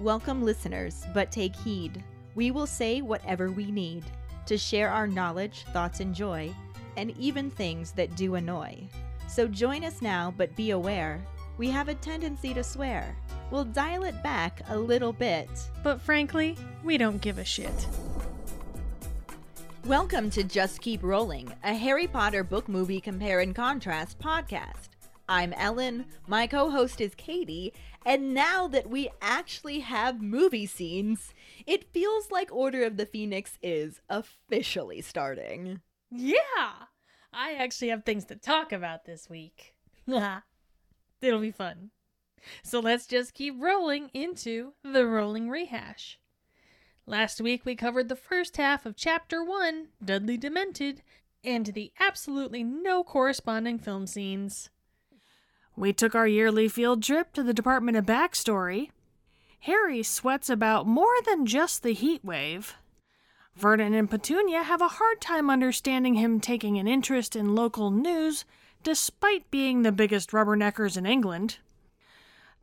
Welcome, listeners, but take heed. We will say whatever we need to share our knowledge, thoughts, and joy, and even things that do annoy. So join us now, but be aware, we have a tendency to swear. We'll dial it back a little bit. But frankly, we don't give a shit. Welcome to Just Keep Rolling, a Harry Potter book movie compare and contrast podcast. I'm Ellen, my co-host is Katie, and now that we actually have movie scenes, it feels like Order of the Phoenix is officially starting. Yeah! I actually have things to talk about this week. It'll be fun. So let's just keep rolling into the rolling rehash. Last week we covered the first half of Chapter 1, Dudley Demented, and the absolutely no corresponding film scenes. We took our yearly field trip to the Department of Backstory. Harry sweats about more than just the heat wave. Vernon and Petunia have a hard time understanding him taking an interest in local news, despite being the biggest rubberneckers in England.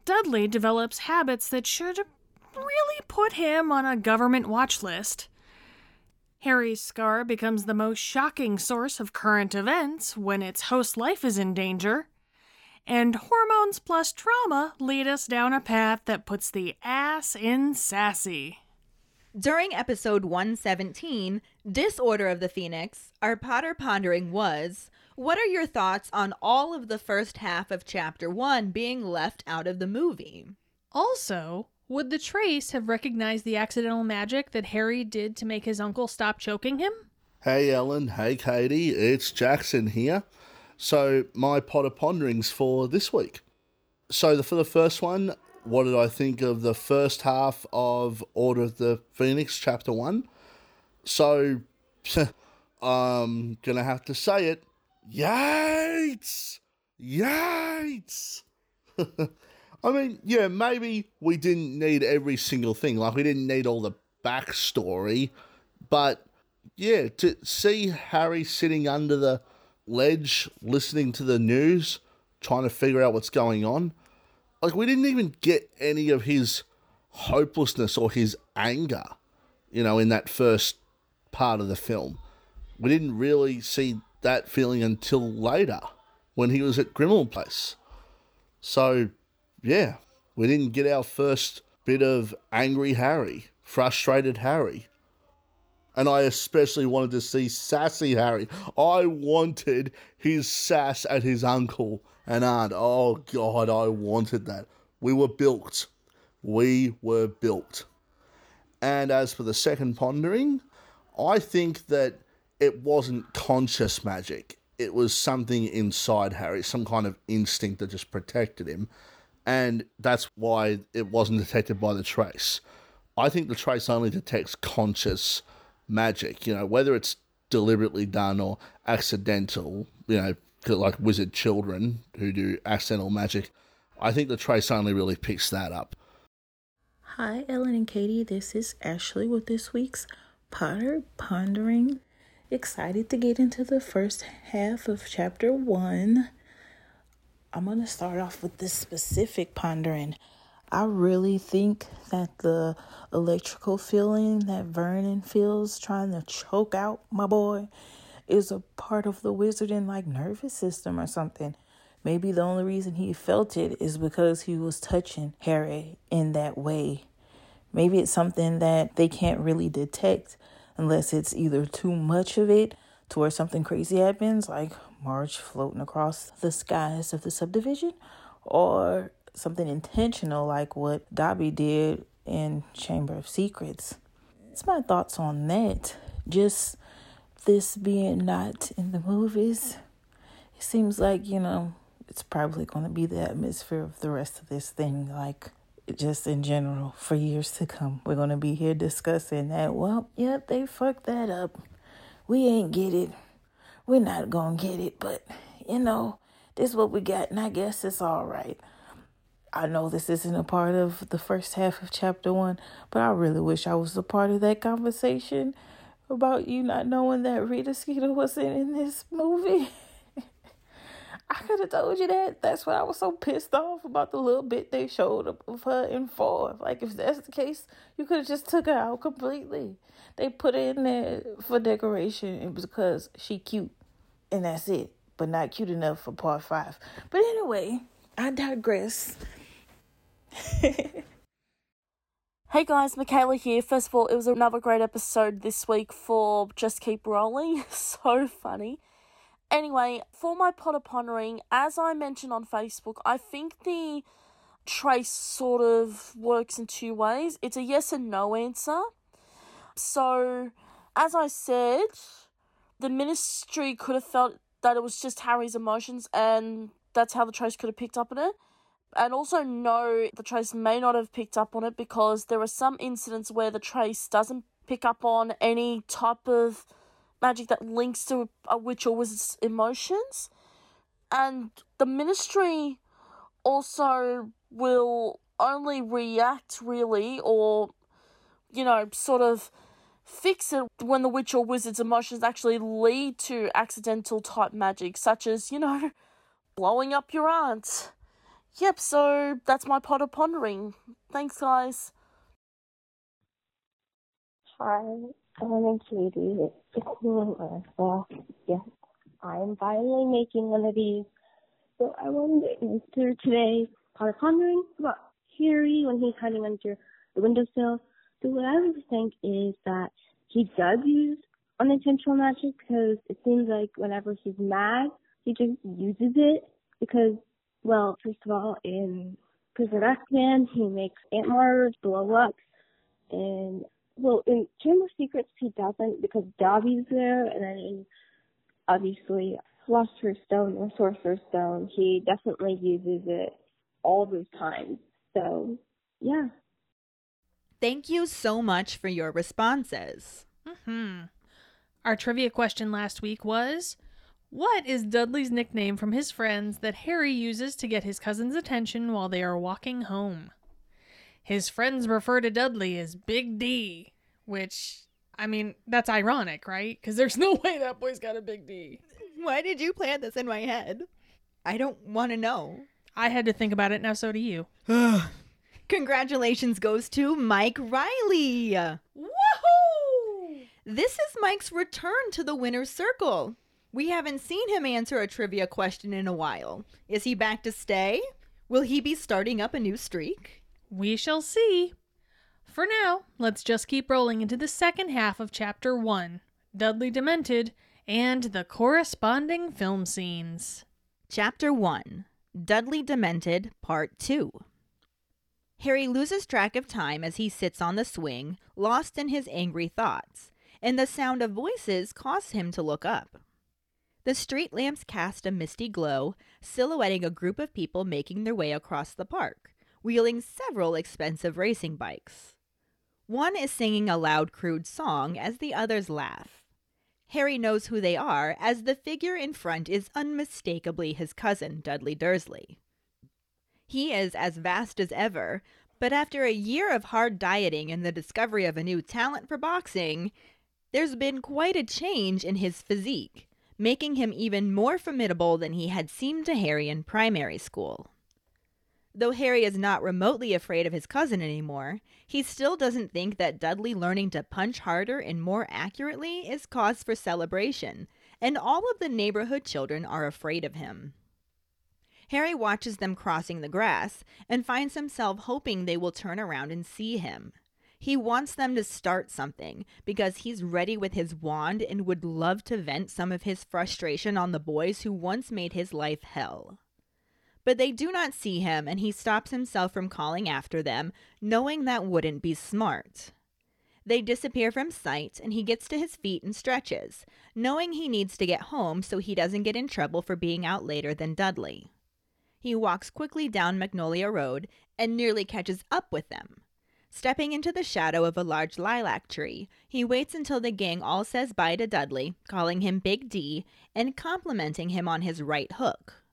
Dudley develops habits that should really put him on a government watch list. Harry's scar becomes the most shocking source of current events when its host life is in danger. And hormones plus trauma lead us down a path that puts the ass in sassy. During episode 117, Disorder of the Phoenix, our Potter Pondering was, what are your thoughts on all of the first half of Chapter 1 being left out of the movie? Also, would the Trace have recognized the accidental magic that Harry did to make his uncle stop choking him? Hey Ellen, hey Katie, it's Jackson here. So, my Potter Ponderings for this week. So, for the first one, what did I think of the first half of Order of the Phoenix, Chapter 1? So, I'm going to have to say it. Yates! I mean, yeah, maybe we didn't need every single thing. Like, we didn't need all the backstory. But, yeah, to see Harry sitting under the ledge, listening to the news, trying to figure out what's going on. Like, we didn't even get any of his hopelessness or his anger, you know, in that first part of the film. We didn't really see that feeling until later, when he was at Grimmauld Place. So, yeah, we didn't get our first bit of angry Harry, frustrated Harry. And I especially wanted to see sassy Harry. I wanted his sass at his uncle and aunt. Oh, God, I wanted that. We were built. And as for the second pondering, I think that it wasn't conscious magic. It was something inside Harry, some kind of instinct that just protected him. And that's why it wasn't detected by the Trace. I think the Trace only detects conscious magic, you know, whether it's deliberately done or accidental, you know, like wizard children who do accidental magic. I think the Trace only really picks that up. Hi, Ellen and Katie. This is Ashley with this week's Potter Pondering. Excited to get into the first half of Chapter 1. I'm going to start off with this specific pondering. I really think that the electrical feeling that Vernon feels trying to choke out my boy is a part of the wizarding, like, nervous system or something. Maybe the only reason he felt it is because he was touching Harry in that way. Maybe it's something that they can't really detect unless it's either too much of it to where something crazy happens, like Marge floating across the skies of the subdivision, or something intentional like what Dobby did in Chamber of Secrets. That's my thoughts on that. Just this being not in the movies, it seems like, you know, it's probably going to be the atmosphere of the rest of this thing, like just in general for years to come. We're going to be here discussing that. Well, yep, they fucked that up. We ain't get it. We're not going to get it, but, you know, this is what we got, and I guess it's all right. I know this isn't a part of the first half of Chapter 1, but I really wish I was a part of that conversation about you not knowing that Rita Skeeter wasn't in this movie. I could have told you that. That's why I was so pissed off about the little bit they showed of her in 4. Like, if that's the case, you could have just took her out completely. They put her in there for decoration. It was because she cute. And that's it. But not cute enough for part 5. But anyway, I digress. Hey guys, Michaela here. First of all, it was another great episode this week for Just Keep Rolling. So funny. Anyway, for my Potter pondering, as I mentioned on Facebook, I think the trace sort of works in 2 ways. It's a yes and no answer. So, as I said, the Ministry could have felt that it was just Harry's emotions and that's how the trace could have picked up on it. And also, no, the trace may not have picked up on it because there are some incidents where the trace doesn't pick up on any type of magic that links to a witch or wizard's emotions. And the Ministry also will only react really or, you know, sort of fix it when the witch or wizard's emotions actually lead to accidental type magic, such as, you know, blowing up your aunt. Yep, so that's my Potter pondering. Thanks, guys. Hi, I'm Katie. It's me, yes, I'm finally making one of these. So I wanted to answer today Potter pondering about Harry when he's hiding under the windowsill. So what I would think is that he does use unintentional magic because it seems like whenever he's mad, he just uses it because, well, first of all, in Prisoner of Azkaban, he makes ant mars blow up. And, well, in Chamber of Secrets, he doesn't because Dobby's there. And then in, obviously, Philosopher's Stone or Sorcerer's Stone, he definitely uses it all those times. So, yeah. Thank you so much for your responses. Mm-hmm. Our trivia question last week was, what is Dudley's nickname from his friends that Harry uses to get his cousin's attention while they are walking home? His friends refer to Dudley as Big D, which, I mean, that's ironic, right? Because there's no way that boy's got a big D. Why did you plant this in my head? I don't want to know. I had to think about it, now so do you. Congratulations goes to Mike Riley. Woohoo! This is Mike's return to the winner's circle. We haven't seen him answer a trivia question in a while. Is he back to stay? Will he be starting up a new streak? We shall see. For now, let's just keep rolling into the second half of Chapter 1, Dudley Demented, and the corresponding film scenes. Chapter 1, Dudley Demented, Part 2. Harry loses track of time as he sits on the swing, lost in his angry thoughts, and the sound of voices caused him to look up. The street lamps cast a misty glow, silhouetting a group of people making their way across the park, wheeling several expensive racing bikes. One is singing a loud, crude song as the others laugh. Harry knows who they are, as the figure in front is unmistakably his cousin, Dudley Dursley. He is as vast as ever, but after a year of hard dieting and the discovery of a new talent for boxing, there's been quite a change in his physique, making him even more formidable than he had seemed to Harry in primary school. Though Harry is not remotely afraid of his cousin anymore, he still doesn't think that Dudley learning to punch harder and more accurately is cause for celebration, and all of the neighborhood children are afraid of him. Harry watches them crossing the grass and finds himself hoping they will turn around and see him. He wants them to start something because he's ready with his wand and would love to vent some of his frustration on the boys who once made his life hell. But they do not see him and he stops himself from calling after them, knowing that wouldn't be smart. They disappear from sight and he gets to his feet and stretches, knowing he needs to get home so he doesn't get in trouble for being out later than Dudley. He walks quickly down Magnolia Road and nearly catches up with them. Stepping into the shadow of a large lilac tree, he waits until the gang all says bye to Dudley, calling him Big D, and complimenting him on his right hook.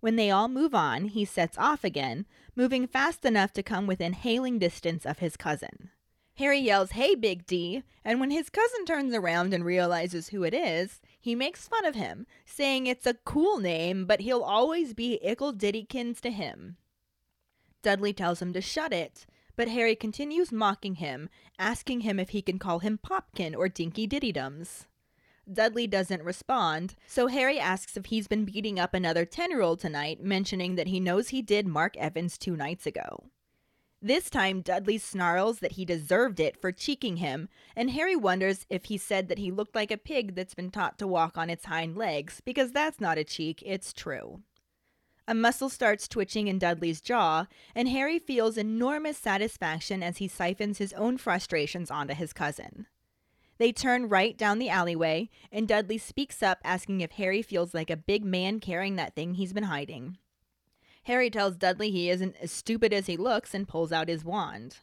When they all move on, he sets off again, moving fast enough to come within hailing distance of his cousin. Harry yells, "Hey, Big D," and when his cousin turns around and realizes who it is, he makes fun of him, saying it's a cool name, but he'll always be Ickle Diddikins to him. Dudley tells him to shut it, but Harry continues mocking him, asking him if he can call him Popkin or Dinky Diddy Dums. Dudley doesn't respond, so Harry asks if he's been beating up another 10-year-old tonight, mentioning that he knows he did Mark Evans 2 nights ago. This time, Dudley snarls that he deserved it for cheeking him, and Harry wonders if he said that he looked like a pig that's been taught to walk on its hind legs, because that's not a cheek, it's true. A muscle starts twitching in Dudley's jaw, and Harry feels enormous satisfaction as he siphons his own frustrations onto his cousin. They turn right down the alleyway, and Dudley speaks up asking if Harry feels like a big man carrying that thing he's been hiding. Harry tells Dudley he isn't as stupid as he looks and pulls out his wand.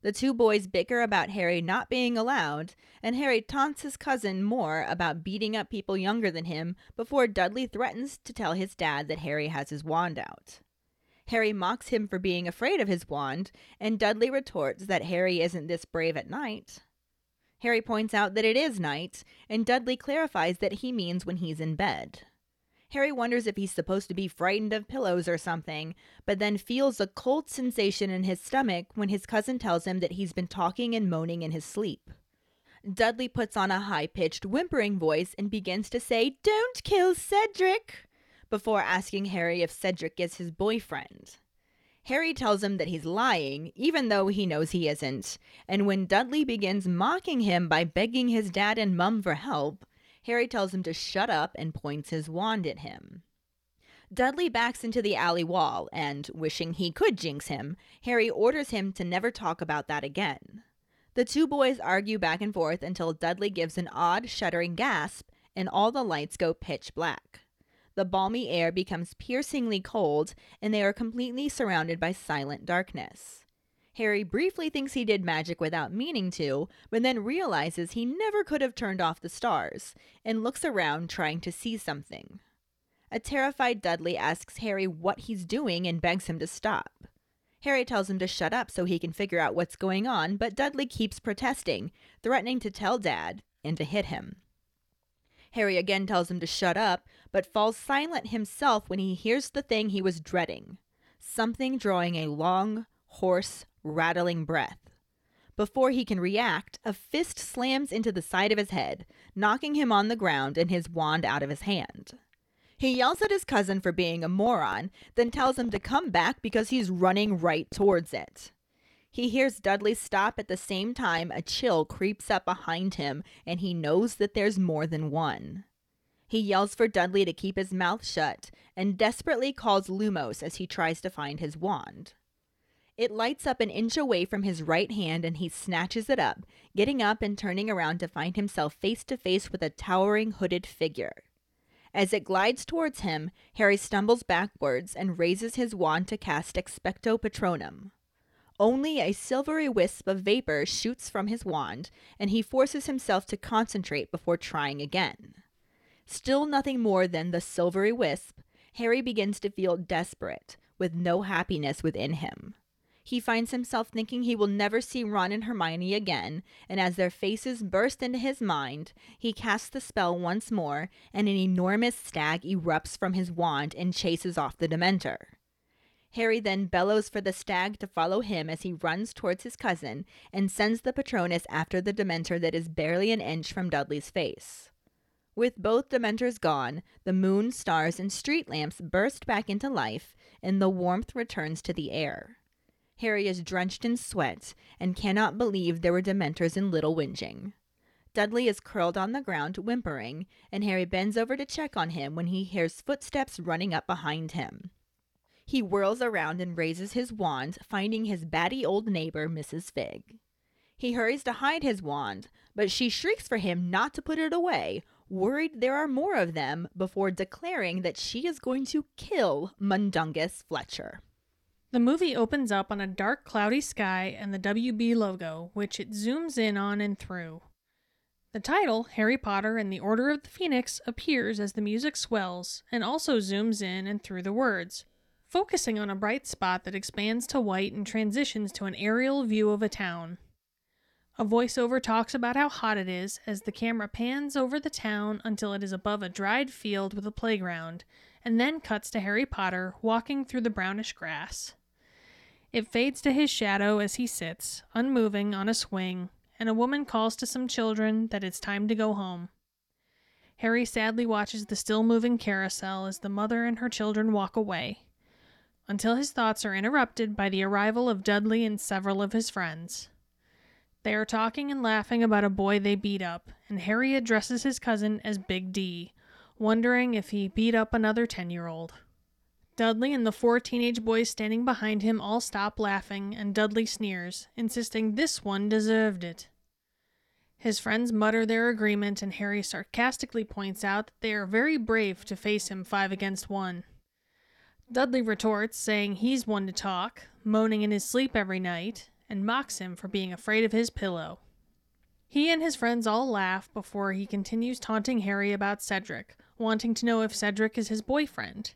The two boys bicker about Harry not being allowed, and Harry taunts his cousin more about beating up people younger than him before Dudley threatens to tell his dad that Harry has his wand out. Harry mocks him for being afraid of his wand, and Dudley retorts that Harry isn't this brave at night. Harry points out that it is night, and Dudley clarifies that he means when he's in bed. Harry wonders if he's supposed to be frightened of pillows or something, but then feels a cold sensation in his stomach when his cousin tells him that he's been talking and moaning in his sleep. Dudley puts on a high-pitched, whimpering voice and begins to say, "Don't kill Cedric," before asking Harry if Cedric is his boyfriend. Harry tells him that he's lying, even though he knows he isn't, and when Dudley begins mocking him by begging his dad and mum for help, Harry tells him to shut up and points his wand at him. Dudley backs into the alley wall, and, wishing he could jinx him, Harry orders him to never talk about that again. The two boys argue back and forth until Dudley gives an odd, shuddering gasp, and all the lights go pitch black. The balmy air becomes piercingly cold, and they are completely surrounded by silent darkness. Harry briefly thinks he did magic without meaning to, but then realizes he never could have turned off the stars, and looks around trying to see something. A terrified Dudley asks Harry what he's doing and begs him to stop. Harry tells him to shut up so he can figure out what's going on, but Dudley keeps protesting, threatening to tell Dad and to hit him. Harry again tells him to shut up, but falls silent himself when he hears the thing he was dreading, something drawing a long, hoarse, rattling breath. Before he can react, a fist slams into the side of his head, knocking him on the ground and his wand out of his hand. He yells at his cousin for being a moron, then tells him to come back because he's running right towards it. He hears Dudley stop at the same time a chill creeps up behind him, and he knows that there's more than one. He yells for Dudley to keep his mouth shut, and desperately calls Lumos as he tries to find his wand. It lights up an inch away from his right hand, and he snatches it up, getting up and turning around to find himself face to face with a towering hooded figure. As it glides towards him, Harry stumbles backwards and raises his wand to cast Expecto Patronum. Only a silvery wisp of vapor shoots from his wand, and he forces himself to concentrate before trying again. Still nothing more than the silvery wisp, Harry begins to feel desperate, with no happiness within him. He finds himself thinking he will never see Ron and Hermione again, and as their faces burst into his mind, he casts the spell once more, and an enormous stag erupts from his wand and chases off the Dementor. Harry then bellows for the stag to follow him as he runs towards his cousin, and sends the Patronus after the Dementor that is barely an inch from Dudley's face. With both Dementors gone, the moon, stars, and street lamps burst back into life, and the warmth returns to the air. Harry is drenched in sweat, and cannot believe there were Dementors in Little Whinging. Dudley is curled on the ground, whimpering, and Harry bends over to check on him when he hears footsteps running up behind him. He whirls around and raises his wand, finding his batty old neighbor, Mrs. Fig. He hurries to hide his wand, but she shrieks for him not to put it away, worried there are more of them, before declaring that she is going to kill Mundungus Fletcher. The movie opens up on a dark, cloudy sky and the WB logo, which it zooms in on and through. The title, Harry Potter and the Order of the Phoenix, appears as the music swells, and also zooms in and through the words, focusing on a bright spot that expands to white and transitions to an aerial view of a town. A voiceover talks about how hot it is as the camera pans over the town until it is above a dried field with a playground, and then cuts to Harry Potter walking through the brownish grass. It fades to his shadow as he sits, unmoving, on a swing, and a woman calls to some children that it's time to go home. Harry sadly watches the still-moving carousel as the mother and her children walk away, until his thoughts are interrupted by the arrival of Dudley and several of his friends. They are talking and laughing about a boy they beat up, and Harry addresses his cousin as Big D, wondering if he beat up another 10-year-old. Dudley and the 4 teenage boys standing behind him all stop laughing, and Dudley sneers, insisting this one deserved it. His friends mutter their agreement, and Harry sarcastically points out that they are very brave to face him 5 against 1. Dudley retorts, saying he's one to talk, moaning in his sleep every night, and mocks him for being afraid of his pillow. He and his friends all laugh before he continues taunting Harry about Cedric, wanting to know if Cedric is his boyfriend.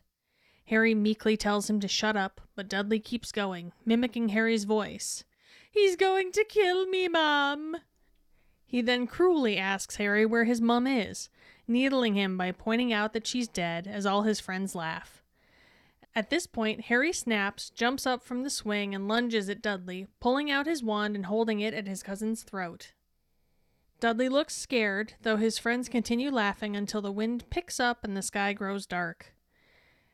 Harry meekly tells him to shut up, but Dudley keeps going, mimicking Harry's voice. "He's going to kill me, Mom!" He then cruelly asks Harry where his mum is, needling him by pointing out that she's dead as all his friends laugh. At this point, Harry snaps, jumps up from the swing, and lunges at Dudley, pulling out his wand and holding it at his cousin's throat. Dudley looks scared, though his friends continue laughing until the wind picks up and the sky grows dark.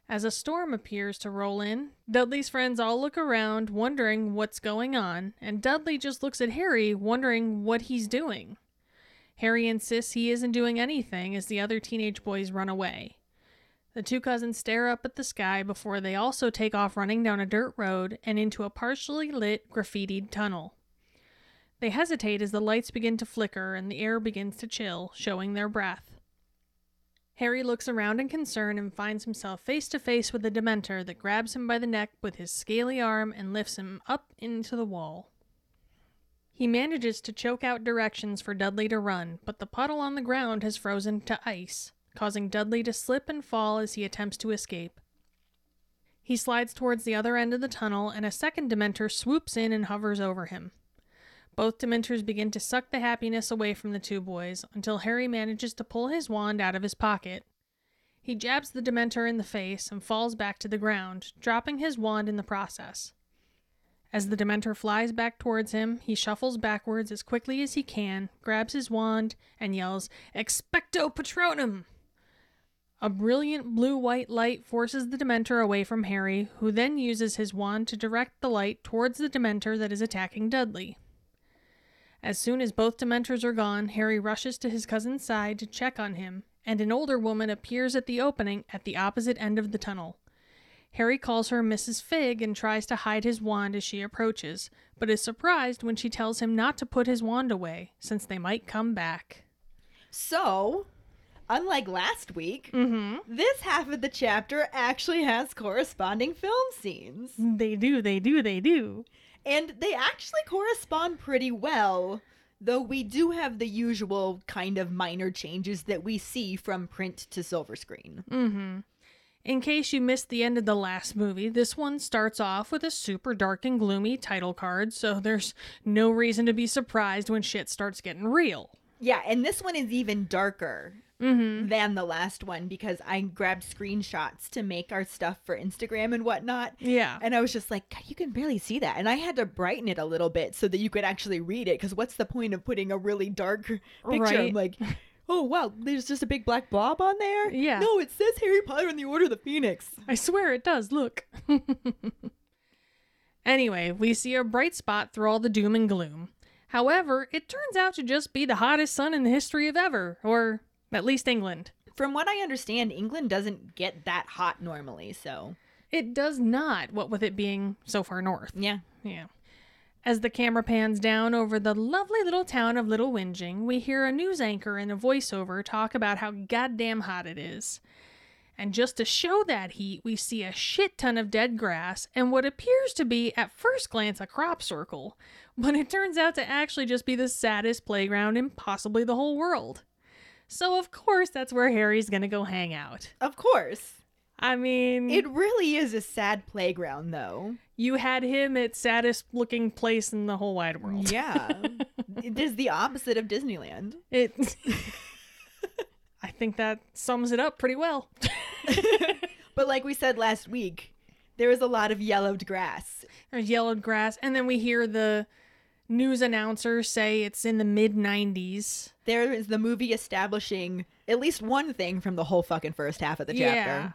As a storm appears to roll in, Dudley's friends all look around, wondering what's going on, and Dudley just looks at Harry, wondering what he's doing. Harry insists he isn't doing anything as the other teenage boys run away. The 2 cousins stare up at the sky before they also take off, running down a dirt road and into a partially lit, graffitied tunnel. They hesitate as the lights begin to flicker and the air begins to chill, showing their breath. Harry looks around in concern and finds himself face to face with a Dementor that grabs him by the neck with his scaly arm and lifts him up into the wall. He manages to choke out directions for Dudley to run, but the puddle on the ground has frozen to ice, causing Dudley to slip and fall as he attempts to escape. He slides towards the other end of the tunnel, and a second Dementor swoops in and hovers over him. Both Dementors begin to suck the happiness away from the 2 boys, until Harry manages to pull his wand out of his pocket. He jabs the Dementor in the face and falls back to the ground, dropping his wand in the process. As the Dementor flies back towards him, he shuffles backwards as quickly as he can, grabs his wand, and yells, "Expecto Patronum!" A brilliant blue-white light forces the Dementor away from Harry, who then uses his wand to direct the light towards the Dementor that is attacking Dudley. As soon as both Dementors are gone, Harry rushes to his cousin's side to check on him, and an older woman appears at the opening at the opposite end of the tunnel. Harry calls her Mrs. Fig and tries to hide his wand as she approaches, but is surprised when she tells him not to put his wand away, since they might come back. So, unlike last week, This half of the chapter actually has corresponding film scenes. They do. And they actually correspond pretty well, though we do have the usual kind of minor changes that we see from print to silver screen. In case you missed the end of the last movie, this one starts off with a super dark and gloomy title card, so there's no reason to be surprised when shit starts getting real. Yeah, and this one is even darker than the last one, because I grabbed screenshots to make our stuff for Instagram and whatnot. Yeah. And I was just like, God, you can barely see that. And I had to brighten it a little bit so that you could actually read it, because what's the point of putting a really dark picture? Right. I'm like, oh, wow, there's just a big black blob on there? Yeah. No, it says Harry Potter and the Order of the Phoenix. I swear it does. Look. Anyway, we see a bright spot through all the doom and gloom. However, it turns out to just be the hottest sun in the history of ever, or at least England. From what I understand, England doesn't get that hot normally, so... It does not, what with it being so far north. Yeah. As the camera pans down over the lovely little town of Little Whinging, we hear a news anchor and a voiceover talk about how goddamn hot it is. And just to show that heat, we see a shit ton of dead grass and what appears to be, at first glance, a crop circle, but it turns out to actually just be the saddest playground in possibly the whole world. So, of course, that's where Harry's gonna go hang out. Of course. I mean... It really is a sad playground, though. You had him at saddest looking place in the whole wide world. Yeah. It is the opposite of Disneyland. I think that sums it up pretty well. But like we said last week, there was a lot of yellowed grass. There's yellowed grass. And then we hear the news announcer say it's in the mid-90s. There is the movie establishing at least one thing from the whole fucking first half of the chapter. Yeah.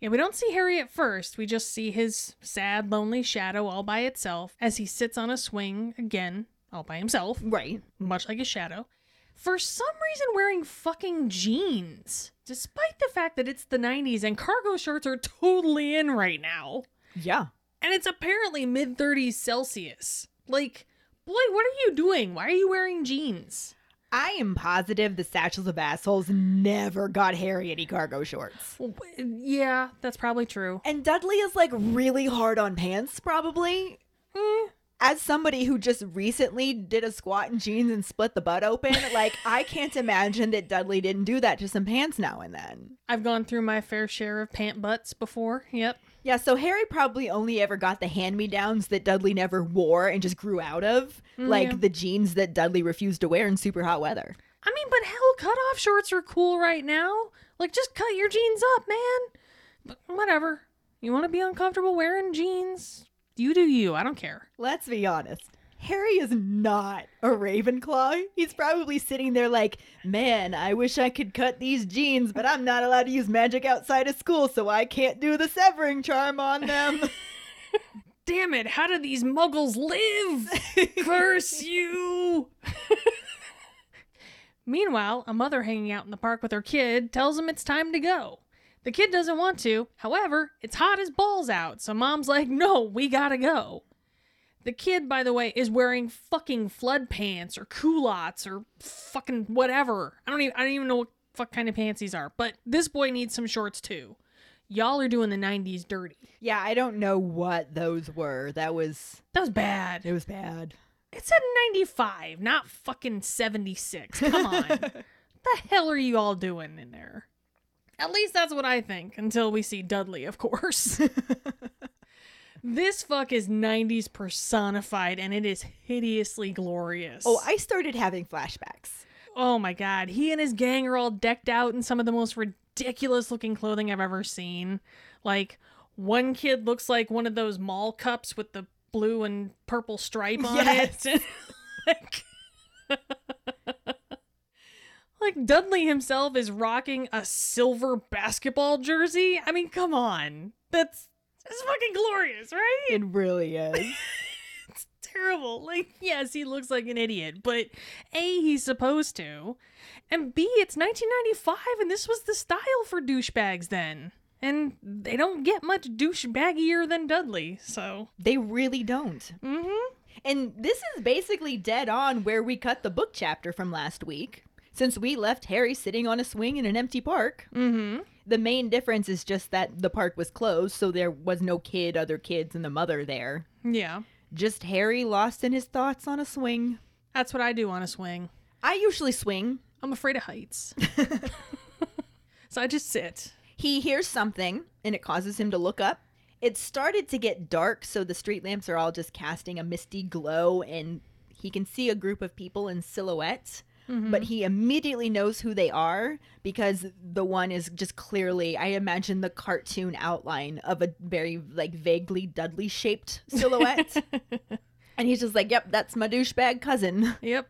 Yeah, we don't see Harry at first. We just see his sad, lonely shadow all by itself as he sits on a swing, again, all by himself. Right. Much like his shadow. For some reason wearing fucking jeans, despite the fact that it's the 90s and cargo shorts are totally in right now. Yeah. And it's apparently mid-30s Celsius. Like, boy, what are you doing? Why are you wearing jeans? I am positive the satchels of assholes never got Harry any cargo shorts. Yeah, that's probably true. And Dudley is like really hard on pants, probably. Mm. As somebody who just recently did a squat in jeans and split the butt open, like I can't imagine that Dudley didn't do that to some pants now and then. I've gone through my fair share of pant butts before. Yep. Yeah, so Harry probably only ever got the hand-me-downs that Dudley never wore and just grew out of, like the jeans that Dudley refused to wear in super hot weather. I mean, but hell, cut-off shorts are cool right now. Like, just cut your jeans up, man. But whatever. You want to be uncomfortable wearing jeans? You do you. I don't care. Let's be honest. Harry is not a Ravenclaw. He's probably sitting there like, man, I wish I could cut these jeans, but I'm not allowed to use magic outside of school, so I can't do the severing charm on them. Damn it, how do these muggles live? Curse you! Meanwhile, a mother hanging out in the park with her kid tells him it's time to go. The kid doesn't want to. However, it's hot as balls out, so mom's like, no, we gotta go. The kid, by the way, is wearing fucking flood pants or culottes or fucking whatever. I don't even know what fuck kind of pants these are, but this boy needs some shorts too. Y'all are doing the 90s dirty. Yeah, I don't know what those were. That was bad. It was bad. It said 95, not fucking 76. Come on. What the hell are you all doing in there? At least that's what I think, until we see Dudley, of course. This fuck is 90s personified, and it is hideously glorious. Oh, I started having flashbacks. Oh my god. He and his gang are all decked out in some of the most ridiculous looking clothing I've ever seen. Like, one kid looks like one of those mall cups with the blue and purple stripe on it. Like, Dudley himself is rocking a silver basketball jersey. I mean, come on. It's fucking glorious, right? It really is. It's terrible. Like, yes, he looks like an idiot, but A, he's supposed to, and B, it's 1995, and this was the style for douchebags then. And they don't get much douchebaggier than Dudley, so. They really don't. Mm-hmm. And this is basically dead on where we cut the book chapter from last week, since we left Harry sitting on a swing in an empty park. Mm-hmm. The main difference is just that the park was closed, so there was no kid, other kids, and the mother there. Yeah. Just Harry lost in his thoughts on a swing. That's what I do on a swing. I usually swing. I'm afraid of heights. So I just sit. He hears something, and it causes him to look up. It started to get dark, so the street lamps are all just casting a misty glow, and he can see a group of people in silhouette. Mm-hmm. But he immediately knows who they are because the one is just clearly, I imagine, the cartoon outline of a very, like, vaguely Dudley-shaped silhouette. And he's just like, yep, that's my douchebag cousin. Yep.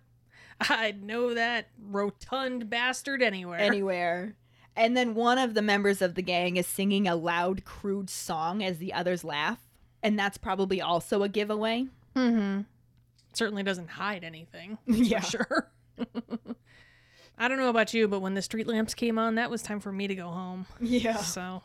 I'd know that rotund bastard anywhere. Anywhere. And then one of the members of the gang is singing a loud, crude song as the others laugh. And that's probably also a giveaway. Mm-hmm. Certainly doesn't hide anything. Yeah. For sure. I don't know about you, but when the street lamps came on, that was time for me to go home. Yeah. So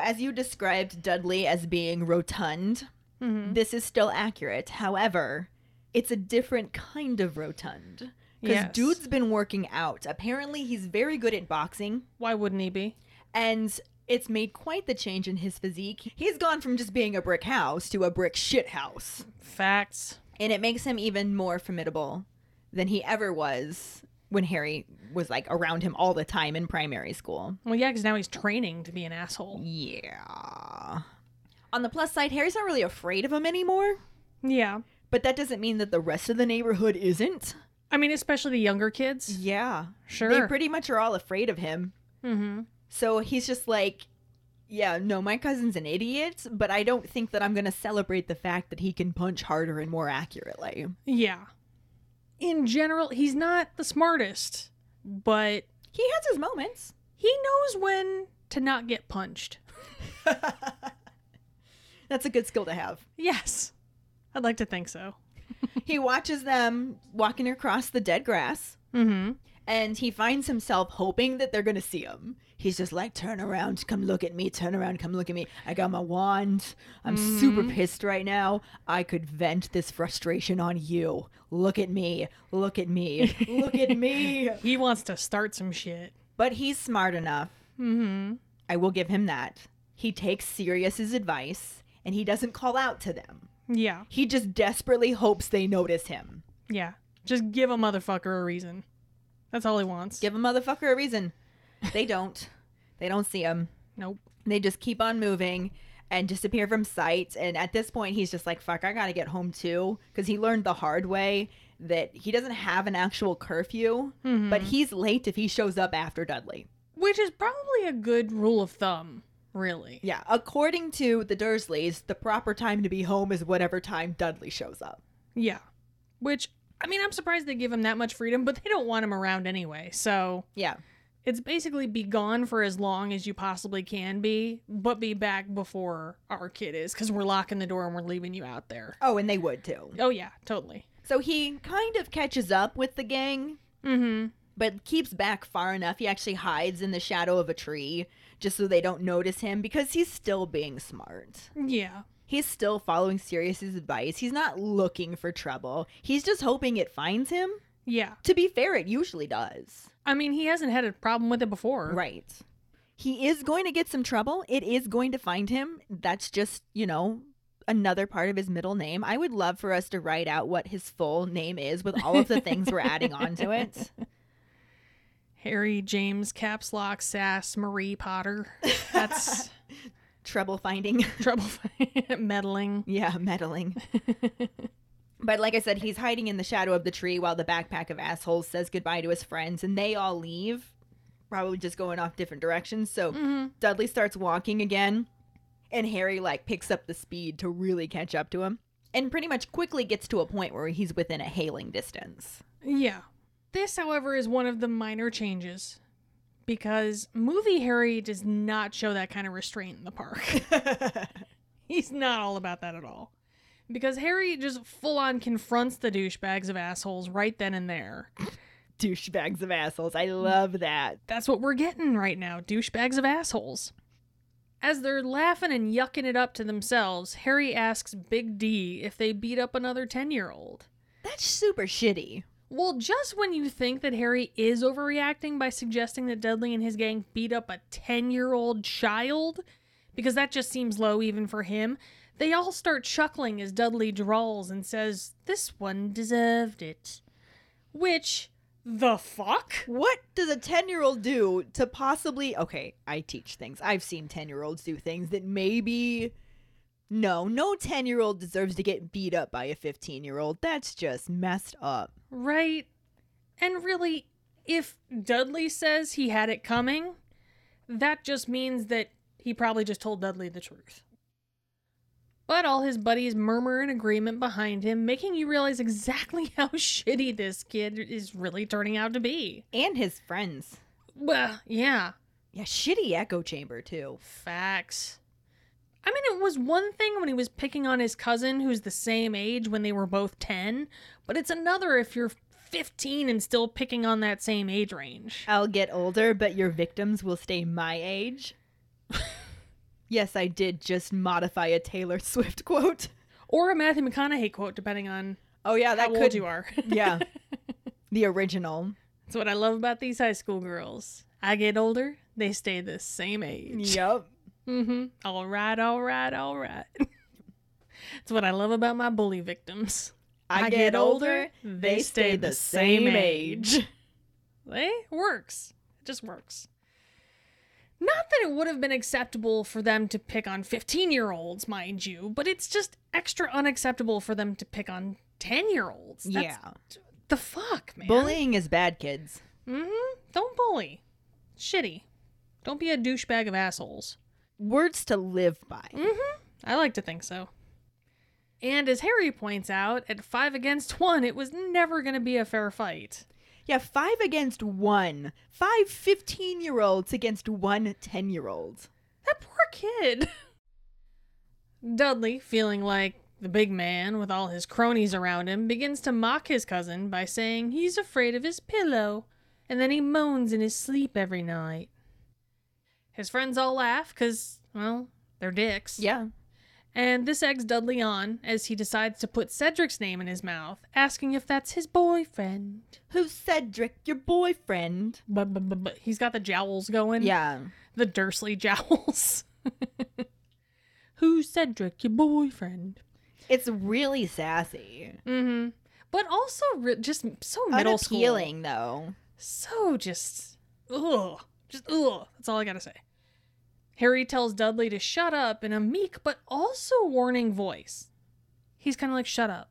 as you described Dudley as being rotund, mm-hmm. This is still accurate. However, it's a different kind of rotund. Because Dude's been working out. Apparently, he's very good at boxing. Why wouldn't he be? And it's made quite the change in his physique. He's gone from just being a brick house to a brick shit house. Facts. And it makes him even more formidable than he ever was when Harry was like around him all the time in primary school. Well, yeah, because now he's training to be an asshole. Yeah. On the plus side, Harry's not really afraid of him anymore. Yeah. But that doesn't mean that the rest of the neighborhood isn't. I mean, especially the younger kids. Yeah. Sure. They pretty much are all afraid of him. Mm-hmm. So he's just like, yeah, no, my cousin's an idiot, but I don't think that I'm going to celebrate the fact that he can punch harder and more accurately. Yeah. In general, he's not the smartest, but... he has his moments. He knows when to not get punched. That's a good skill to have. Yes. I'd like to think so. He watches them walking across the dead grass. Mm-hmm. And he finds himself hoping that they're going to see him. He's just like, turn around, come look at me, turn around, come look at me. I got my wand. I'm super pissed right now. I could vent this frustration on you. Look at me. Look at me. Look at me. He wants to start some shit. But he's smart enough. Mm-hmm. I will give him that. He takes Sirius's advice and he doesn't call out to them. Yeah. He just desperately hopes they notice him. Yeah. Just give a motherfucker a reason. That's all he wants. Give a motherfucker a reason. They don't. They don't see him. Nope. They just keep on moving and disappear from sight. And at this point, he's just like, fuck, I gotta get home too. Because he learned the hard way that he doesn't have an actual curfew. Mm-hmm. But he's late if he shows up after Dudley. Which is probably a good rule of thumb, really. Yeah. According to the Dursleys, the proper time to be home is whatever time Dudley shows up. Yeah. Which... I mean, I'm surprised they give him that much freedom, but they don't want him around anyway. So yeah, it's basically be gone for as long as you possibly can be, but be back before our kid is, because we're locking the door and we're leaving you out there. Oh, and they would too. Oh, yeah, totally. So he kind of catches up with the gang, mm-hmm. but keeps back far enough. He actually hides in the shadow of a tree just so they don't notice him, because he's still being smart. Yeah. He's still following Sirius's advice. He's not looking for trouble. He's just hoping it finds him. Yeah. To be fair, it usually does. I mean, he hasn't had a problem with it before. Right. He is going to get some trouble. It is going to find him. That's just, you know, another part of his middle name. I would love for us to write out what his full name is with all of the things we're adding on to it. Harry James Caps Lock Sass Marie Potter. That's... Trouble finding. Meddling. Yeah, meddling. But like I said, he's hiding in the shadow of the tree while the backpack of assholes says goodbye to his friends, and they all leave, probably just going off different directions. So mm-hmm. Dudley starts walking again, and Harry like picks up the speed to really catch up to him, and pretty much quickly gets to a point where he's within a hailing distance. Yeah. This, however, is one of the minor changes, because movie Harry does not show that kind of restraint in the park. He's not all about that at all. Because Harry just full-on confronts the douchebags of assholes right then and there. Douchebags of assholes. I love that. That's what we're getting right now. Douchebags of assholes. As they're laughing and yucking it up to themselves, Harry asks Big D if they beat up another 10-year-old. That's super shitty. Well, just when you think that Harry is overreacting by suggesting that Dudley and his gang beat up a 10-year-old child, because that just seems low even for him, they all start chuckling as Dudley drawls and says, "This one deserved it." Which, the fuck? What does a 10-year-old do to possibly... Okay, I teach things. I've seen 10-year-olds do things that maybe... No 10-year-old deserves to get beat up by a 15-year-old. That's just messed up. Right. And really, if Dudley says he had it coming, that just means that he probably just told Dudley the truth. But all his buddies murmur in agreement behind him, making you realize exactly how shitty this kid is really turning out to be. And his friends. Well, yeah. Yeah, shitty echo chamber, too. Facts. I mean, it was one thing when he was picking on his cousin who's the same age when they were both 10, but it's another if you're 15 and still picking on that same age range. I'll get older, but your victims will stay my age. Yes, I did just modify a Taylor Swift quote. Or a Matthew McConaughey quote, depending on how old you are. Yeah, the original. That's what I love about these high school girls. I get older, they stay the same age. Yep. Mm-hmm. All right. That's what I love about my bully victims. I get older, they stay the same age. It works. It just works. Not that it would have been acceptable for them to pick on 15-year-olds, mind you, but it's just extra unacceptable for them to pick on 10-year-olds. That's, yeah. The fuck, man? Bullying is bad, kids. Mm-hmm. Don't bully. Shitty. Don't be a douchebag of assholes. Words to live by. Mm-hmm. I like to think so. And as Harry points out, at 5 against 1, it was never going to be a fair fight. Yeah, 5 against 1. 5 15-year-olds against 1 10-year-old. That poor kid. Dudley, feeling like the big man with all his cronies around him, begins to mock his cousin by saying he's afraid of his pillow, and then he moans in his sleep every night. His friends all laugh because, well, they're dicks. Yeah. And this eggs Dudley on as he decides to put Cedric's name in his mouth, asking if that's his boyfriend. Who's Cedric, your boyfriend? He's got the jowls going. Yeah. The Dursley jowls. Who's Cedric, your boyfriend? It's really sassy. Mm-hmm. But also just so middle school. Unappealing, though. So just, ugh. Just, ugh. That's all I gotta say. Harry tells Dudley to shut up in a meek but also warning voice. He's kind of like, shut up.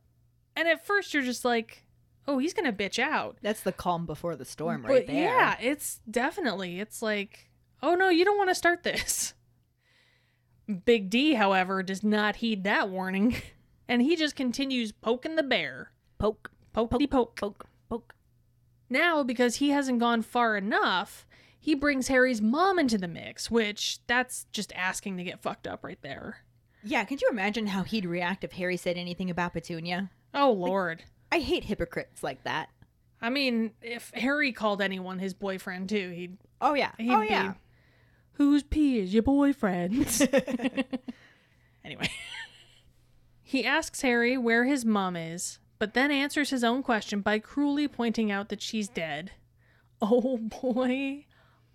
And at first you're just like, oh, he's going to bitch out. That's the calm before the storm right there. Yeah, it's definitely. It's like, oh no, you don't want to start this. Big D, however, does not heed that warning. And he just continues poking the bear. Poke, poke, poke, poke, poke, poke. Now, because he hasn't gone far enough... He brings Harry's mom into the mix, which that's just asking to get fucked up right there. Yeah, could you imagine how he'd react if Harry said anything about Petunia? Oh, Lord. Like, I hate hypocrites like that. I mean, if Harry called anyone his boyfriend, too, he'd... Oh, yeah. He'd be, yeah. Whose pee is your boyfriend? Anyway. He asks Harry where his mom is, but then answers his own question by cruelly pointing out that she's dead. Oh, boy...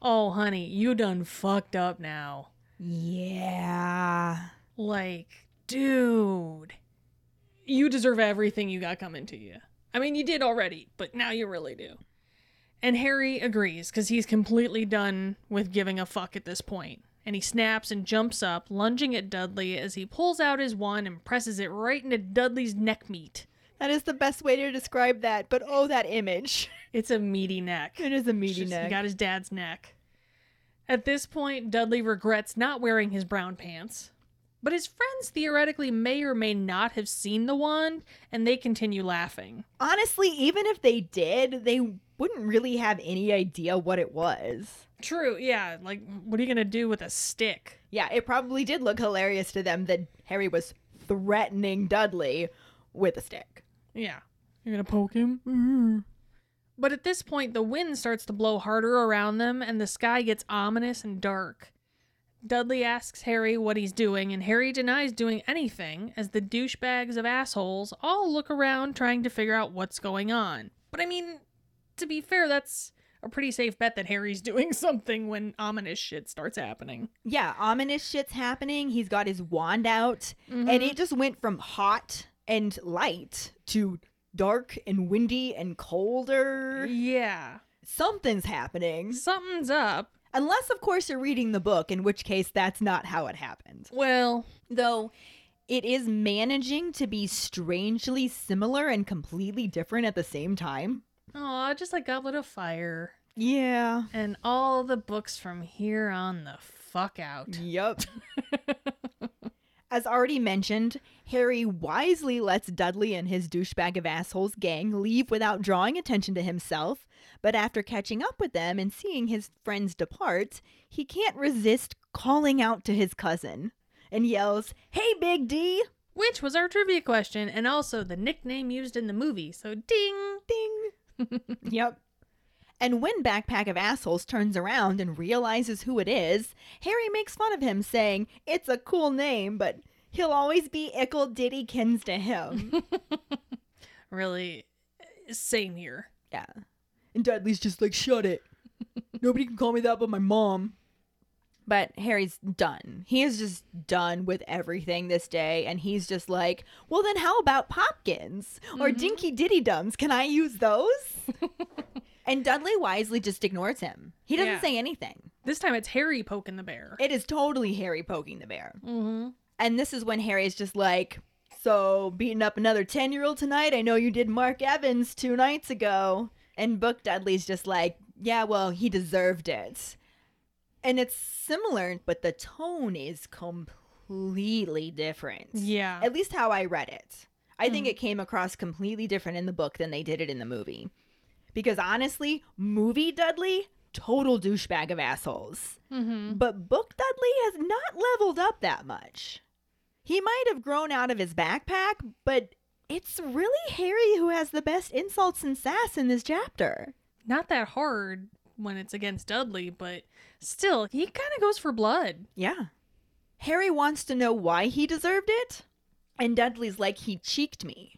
Oh, honey, you done fucked up now. Yeah. Like, dude. You deserve everything you got coming to you. I mean, you did already, but now you really do. And Harry agrees, because he's completely done with giving a fuck at this point. And he snaps and jumps up, lunging at Dudley as he pulls out his wand and presses it right into Dudley's neck meat. That is the best way to describe that, but oh, that image. It's a meaty neck. It is a meaty neck. He got his dad's neck. At this point, Dudley regrets not wearing his brown pants, but his friends theoretically may or may not have seen the wand, and they continue laughing. Honestly, even if they did, they wouldn't really have any idea what it was. True, yeah. Like, what are you going to do with a stick? Yeah, it probably did look hilarious to them that Harry was threatening Dudley with a stick. Yeah. You're going to poke him? Mm-hmm. But at this point, the wind starts to blow harder around them, and the sky gets ominous and dark. Dudley asks Harry what he's doing, and Harry denies doing anything, as the douchebags of assholes all look around trying to figure out what's going on. But I mean, to be fair, that's a pretty safe bet that Harry's doing something when ominous shit starts happening. Yeah, ominous shit's happening. He's got his wand out, mm-hmm. and it just went from hot and light to dark and windy and colder. Yeah. Something's happening. Something's up. Unless, of course, you're reading the book, in which case that's not how it happened. Well, though it is managing to be strangely similar and completely different at the same time. Aw, just like Goblet of Fire. Yeah. And all the books from here on the fuck out. Yup. As already mentioned, Harry wisely lets Dudley and his douchebag of assholes gang leave without drawing attention to himself, but after catching up with them and seeing his friends depart, he can't resist calling out to his cousin and yells, "Hey, Big D!" Which was our trivia question and also the nickname used in the movie, so ding, ding. Yep. And when Backpack of Assholes turns around and realizes who it is, Harry makes fun of him, saying, "It's a cool name, but he'll always be Ickle Diddikins to him." Really, same here. Yeah. And Dudley's just like, "Shut it. Nobody can call me that but my mom." But Harry's done. He is just done with everything this day. And he's just like, well, then how about Popkins? Or mm-hmm. Dinky Diddy Dums? Can I use those? And Dudley wisely just ignores him. He doesn't say anything. This time it's Harry poking the bear. It is totally Harry poking the bear. Mm-hmm. And this is when Harry's just like, so beating up another 10-year-old tonight? I know you did Mark Evans 2 nights ago. And Book Dudley's just like, yeah, well, he deserved it. And it's similar, but the tone is completely different. Yeah. At least how I read it. I think it came across completely different in the book than they did it in the movie. Because honestly, movie Dudley, total douchebag of assholes. Mm-hmm. But book Dudley has not leveled up that much. He might have grown out of his backpack, but it's really Harry who has the best insults and sass in this chapter. Not that hard when it's against Dudley, but still, he kind of goes for blood. Yeah. Harry wants to know why he deserved it. And Dudley's like, he cheeked me.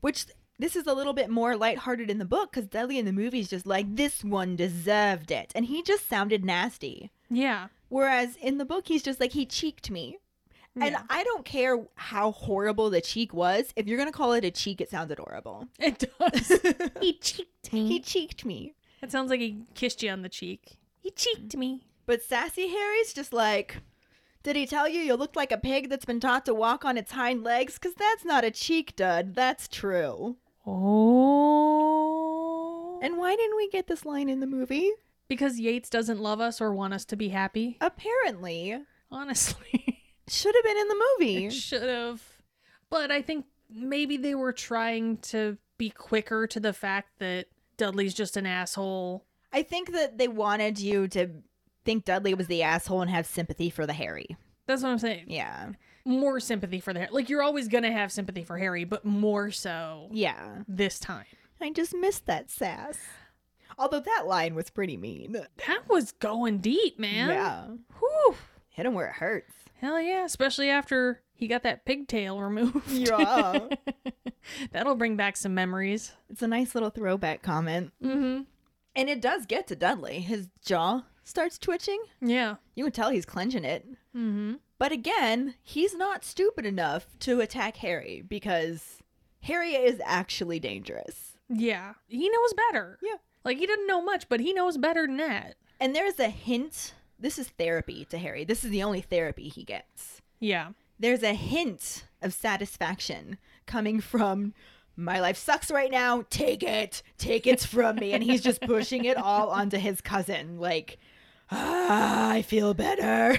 Which, this is a little bit more lighthearted in the book, because Dudley in the movie is just like, this one deserved it. And he just sounded nasty. Yeah. Whereas in the book, he's just like, he cheeked me. Yeah. And I don't care how horrible the cheek was. If you're going to call it a cheek, it sounds adorable. It does. He cheeked me. He cheeked me. It sounds like he kissed you on the cheek. He cheeked me. But sassy Harry's just like, did he tell you looked like a pig that's been taught to walk on its hind legs? Because that's not a cheek, Dud. That's true. Oh. And why didn't we get this line in the movie? Because Yates doesn't love us or want us to be happy. Apparently. Honestly. Should have been in the movie. It should have. But I think maybe they were trying to be quicker to the fact that Dudley's just an asshole. I think that they wanted you to think Dudley was the asshole and have sympathy for the Harry. That's what I'm saying. Yeah. More sympathy for the Harry. Like, you're always going to have sympathy for Harry, but more so this time. I just missed that sass. Although that line was pretty mean. That was going deep, man. Yeah. Whew. Hit him where it hurts. Hell yeah. Especially after he got that pigtail removed. Yeah. That'll bring back some memories. It's a nice little throwback comment. Mm-hmm. And it does get to Dudley. His jaw starts twitching. Yeah. You can tell he's clenching it. Mm-hmm. But again, he's not stupid enough to attack Harry because Harry is actually dangerous. Yeah. He knows better. Yeah. Like, he doesn't know much, but he knows better than that. And there's a hint. This is therapy to Harry. This is the only therapy he gets. Yeah. There's a hint of satisfaction coming from, my life sucks right now. Take it. Take it from me. And he's just pushing it all onto his cousin. Like, I feel better.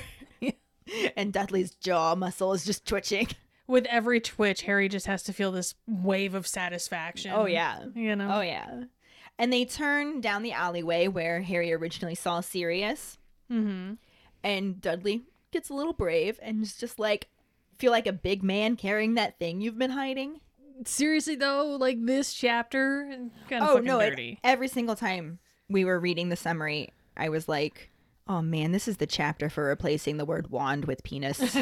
And Dudley's jaw muscle is just twitching. With every twitch, Harry just has to feel this wave of satisfaction. Oh, yeah. You know? Oh, yeah. And they turn down the alleyway where Harry originally saw Sirius. Mm-hmm. And Dudley gets a little brave and is just like, feel like a big man carrying that thing you've been hiding. Seriously, though, like, this chapter, kind of dirty. Every single time we were reading the summary, I was like, oh, man, this is the chapter for replacing the word wand with penis.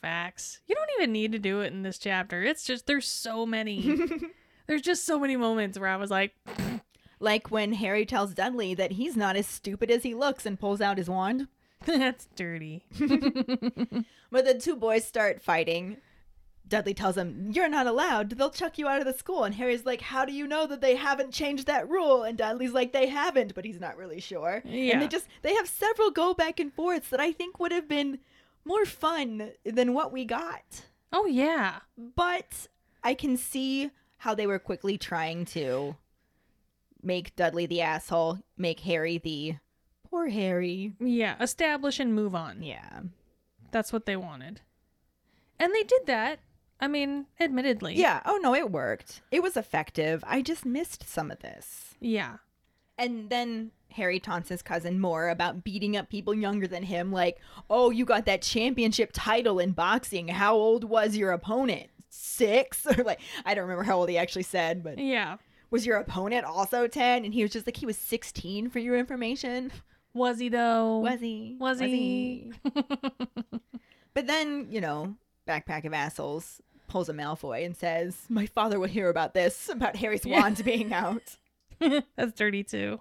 Facts. You don't even need to do it in this chapter. It's just, there's so many. There's just so many moments where I was like. Like when Harry tells Dudley that he's not as stupid as he looks and pulls out his wand. That's dirty. But the two boys start fighting. Dudley tells him, you're not allowed. They'll chuck you out of the school. And Harry's like, how do you know that they haven't changed that rule? And Dudley's like, they haven't, but he's not really sure. Yeah. And they have several go back and forths that I think would have been more fun than what we got. Oh, yeah. But I can see how they were quickly trying to make Dudley the asshole, make Harry the poor Harry. Yeah, establish and move on. Yeah. That's what they wanted. And they did that. I mean, admittedly. Yeah. Oh, no, it worked. It was effective. I just missed some of this. Yeah. And then Harry taunts his cousin more about beating up people younger than him. Like, oh, you got that championship title in boxing. How old was your opponent? 6? Or like, I don't remember how old he actually said, but. Yeah. Was your opponent also 10? And he was just like, he was 16 for your information. Was he, though? Was he? But then, you know, backpack of assholes pulls a Malfoy and says, my father will hear about this, about Harry's wand being out. That's dirty, too.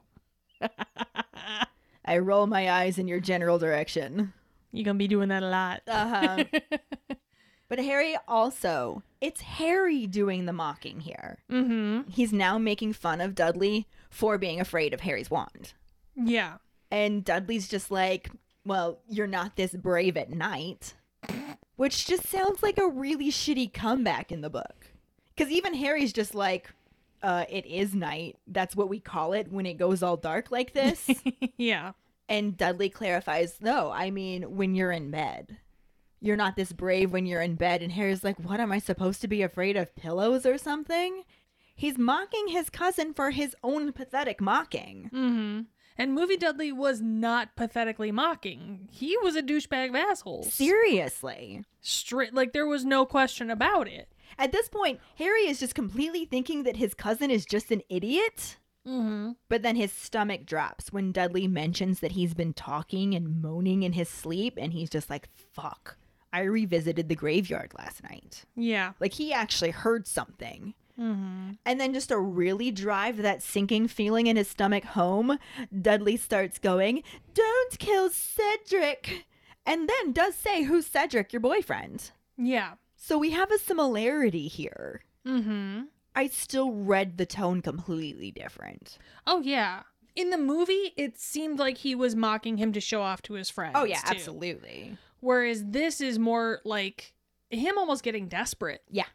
I roll my eyes in your general direction. You're going to be doing that a lot. Uh-huh. But Harry also, it's Harry doing the mocking here. Mm-hmm. He's now making fun of Dudley for being afraid of Harry's wand. Yeah. And Dudley's just like, well, you're not this brave at night. Which just sounds like a really shitty comeback in the book. Because even Harry's just like, it is night. That's what we call it when it goes all dark like this. Yeah. And Dudley clarifies, no, I mean, when you're in bed. You're not this brave when you're in bed. And Harry's like, what, am I supposed to be afraid of pillows or something? He's mocking his cousin for his own pathetic mocking. Mm-hmm. And Movie Dudley was not pathetically mocking. He was a douchebag of assholes. Seriously. Straight, like, there was no question about it. At this point, Harry is just completely thinking that his cousin is just an idiot. Mm-hmm. But then his stomach drops when Dudley mentions that he's been talking and moaning in his sleep. And he's just like, fuck. I revisited the graveyard last night. Yeah. Like, he actually heard something. Mm-hmm. And then just to really drive that sinking feeling in his stomach home, Dudley starts going, don't kill Cedric. And then does say, who's Cedric, your boyfriend? Yeah. So we have a similarity here. Mm-hmm. I still read the tone completely different. Oh, yeah. In the movie, it seemed like he was mocking him to show off to his friends. Oh, yeah, too. Absolutely. Whereas this is more like him almost getting desperate. Yeah.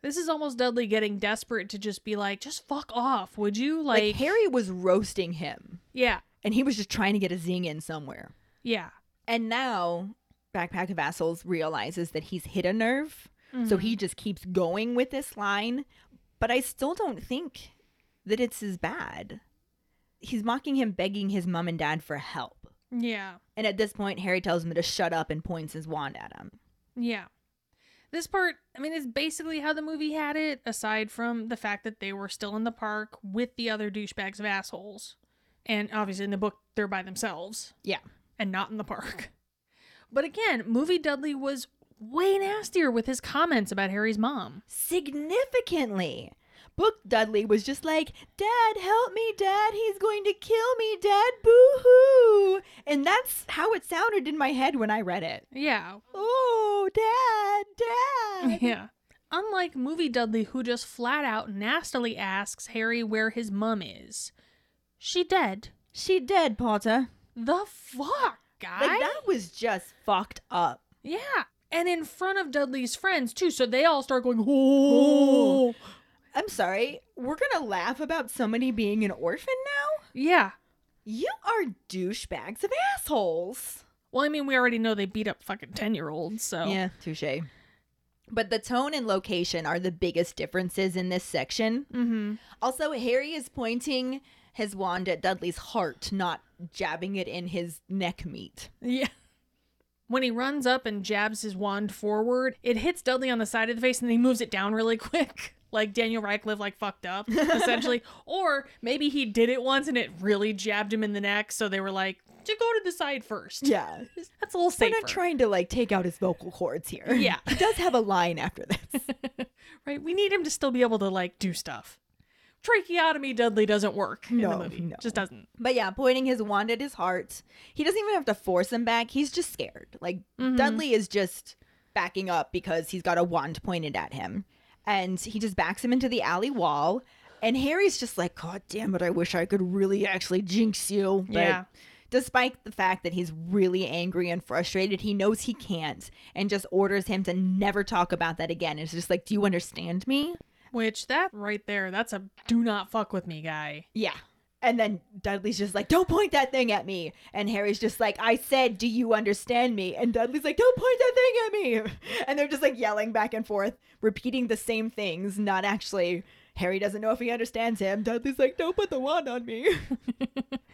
This is almost Dudley getting desperate to just be like, just fuck off, would you? Like Harry was roasting him. Yeah. And he was just trying to get a zing in somewhere. Yeah. And now Backpack of Assholes realizes that he's hit a nerve. Mm-hmm. So he just keeps going with this line. But I still don't think that it's as bad. He's mocking him, begging his mom and dad for help. Yeah. And at this point, Harry tells him to shut up and points his wand at him. Yeah. This part, I mean, is basically how the movie had it, aside from the fact that they were still in the park with the other douchebags of assholes. And obviously in the book, they're by themselves. Yeah. And not in the park. But again, Movie Dudley was way nastier with his comments about Harry's mom. Significantly. Book Dudley was just like, Dad, help me, Dad. He's going to kill me, Dad. Boo-hoo. And that's how it sounded in my head when I read it. Yeah. Oh, Dad, Dad. Yeah. Unlike Movie Dudley, who just flat out nastily asks Harry where his mum is. She dead. She dead, Potter. The fuck, guy? Like, that was just fucked up. Yeah. And in front of Dudley's friends, too. So they all start going, oh. I'm sorry, we're going to laugh about somebody being an orphan now? Yeah. You are douchebags of assholes. Well, I mean, we already know they beat up fucking 10-year-olds, so. Yeah, touche. But the tone and location are the biggest differences in this section. Mm-hmm. Also, Harry is pointing his wand at Dudley's heart, not jabbing it in his neck meat. Yeah. When he runs up and jabs his wand forward, it hits Dudley on the side of the face and then he moves it down really quick. Like Daniel Radcliffe, like, fucked up, essentially. Or maybe he did it once and it really jabbed him in the neck, so they were like, to go to the side first. Yeah. That's a little safer. We're not trying to, like, take out his vocal cords here. Yeah. He does have a line after this. Right? We need him to still be able to, like, do stuff. Tracheotomy Dudley doesn't work in the movie. No. Just doesn't. But yeah, pointing his wand at his heart. He doesn't even have to force him back. He's just scared. Like, mm-hmm. Dudley is just backing up because he's got a wand pointed at him. And he just backs him into the alley wall. And Harry's just like, God damn it, I wish I could really actually jinx you. But yeah. Despite the fact that he's really angry and frustrated, he knows he can't and just orders him to never talk about that again. It's just like, do you understand me? Which that right there, that's a do not fuck with me guy. Yeah. And then Dudley's just like, don't point that thing at me. And Harry's just like, I said, do you understand me? And Dudley's like, don't point that thing at me. And they're just like yelling back and forth, repeating the same things. Not actually, Harry doesn't know if he understands him. Dudley's like, don't put the wand on me.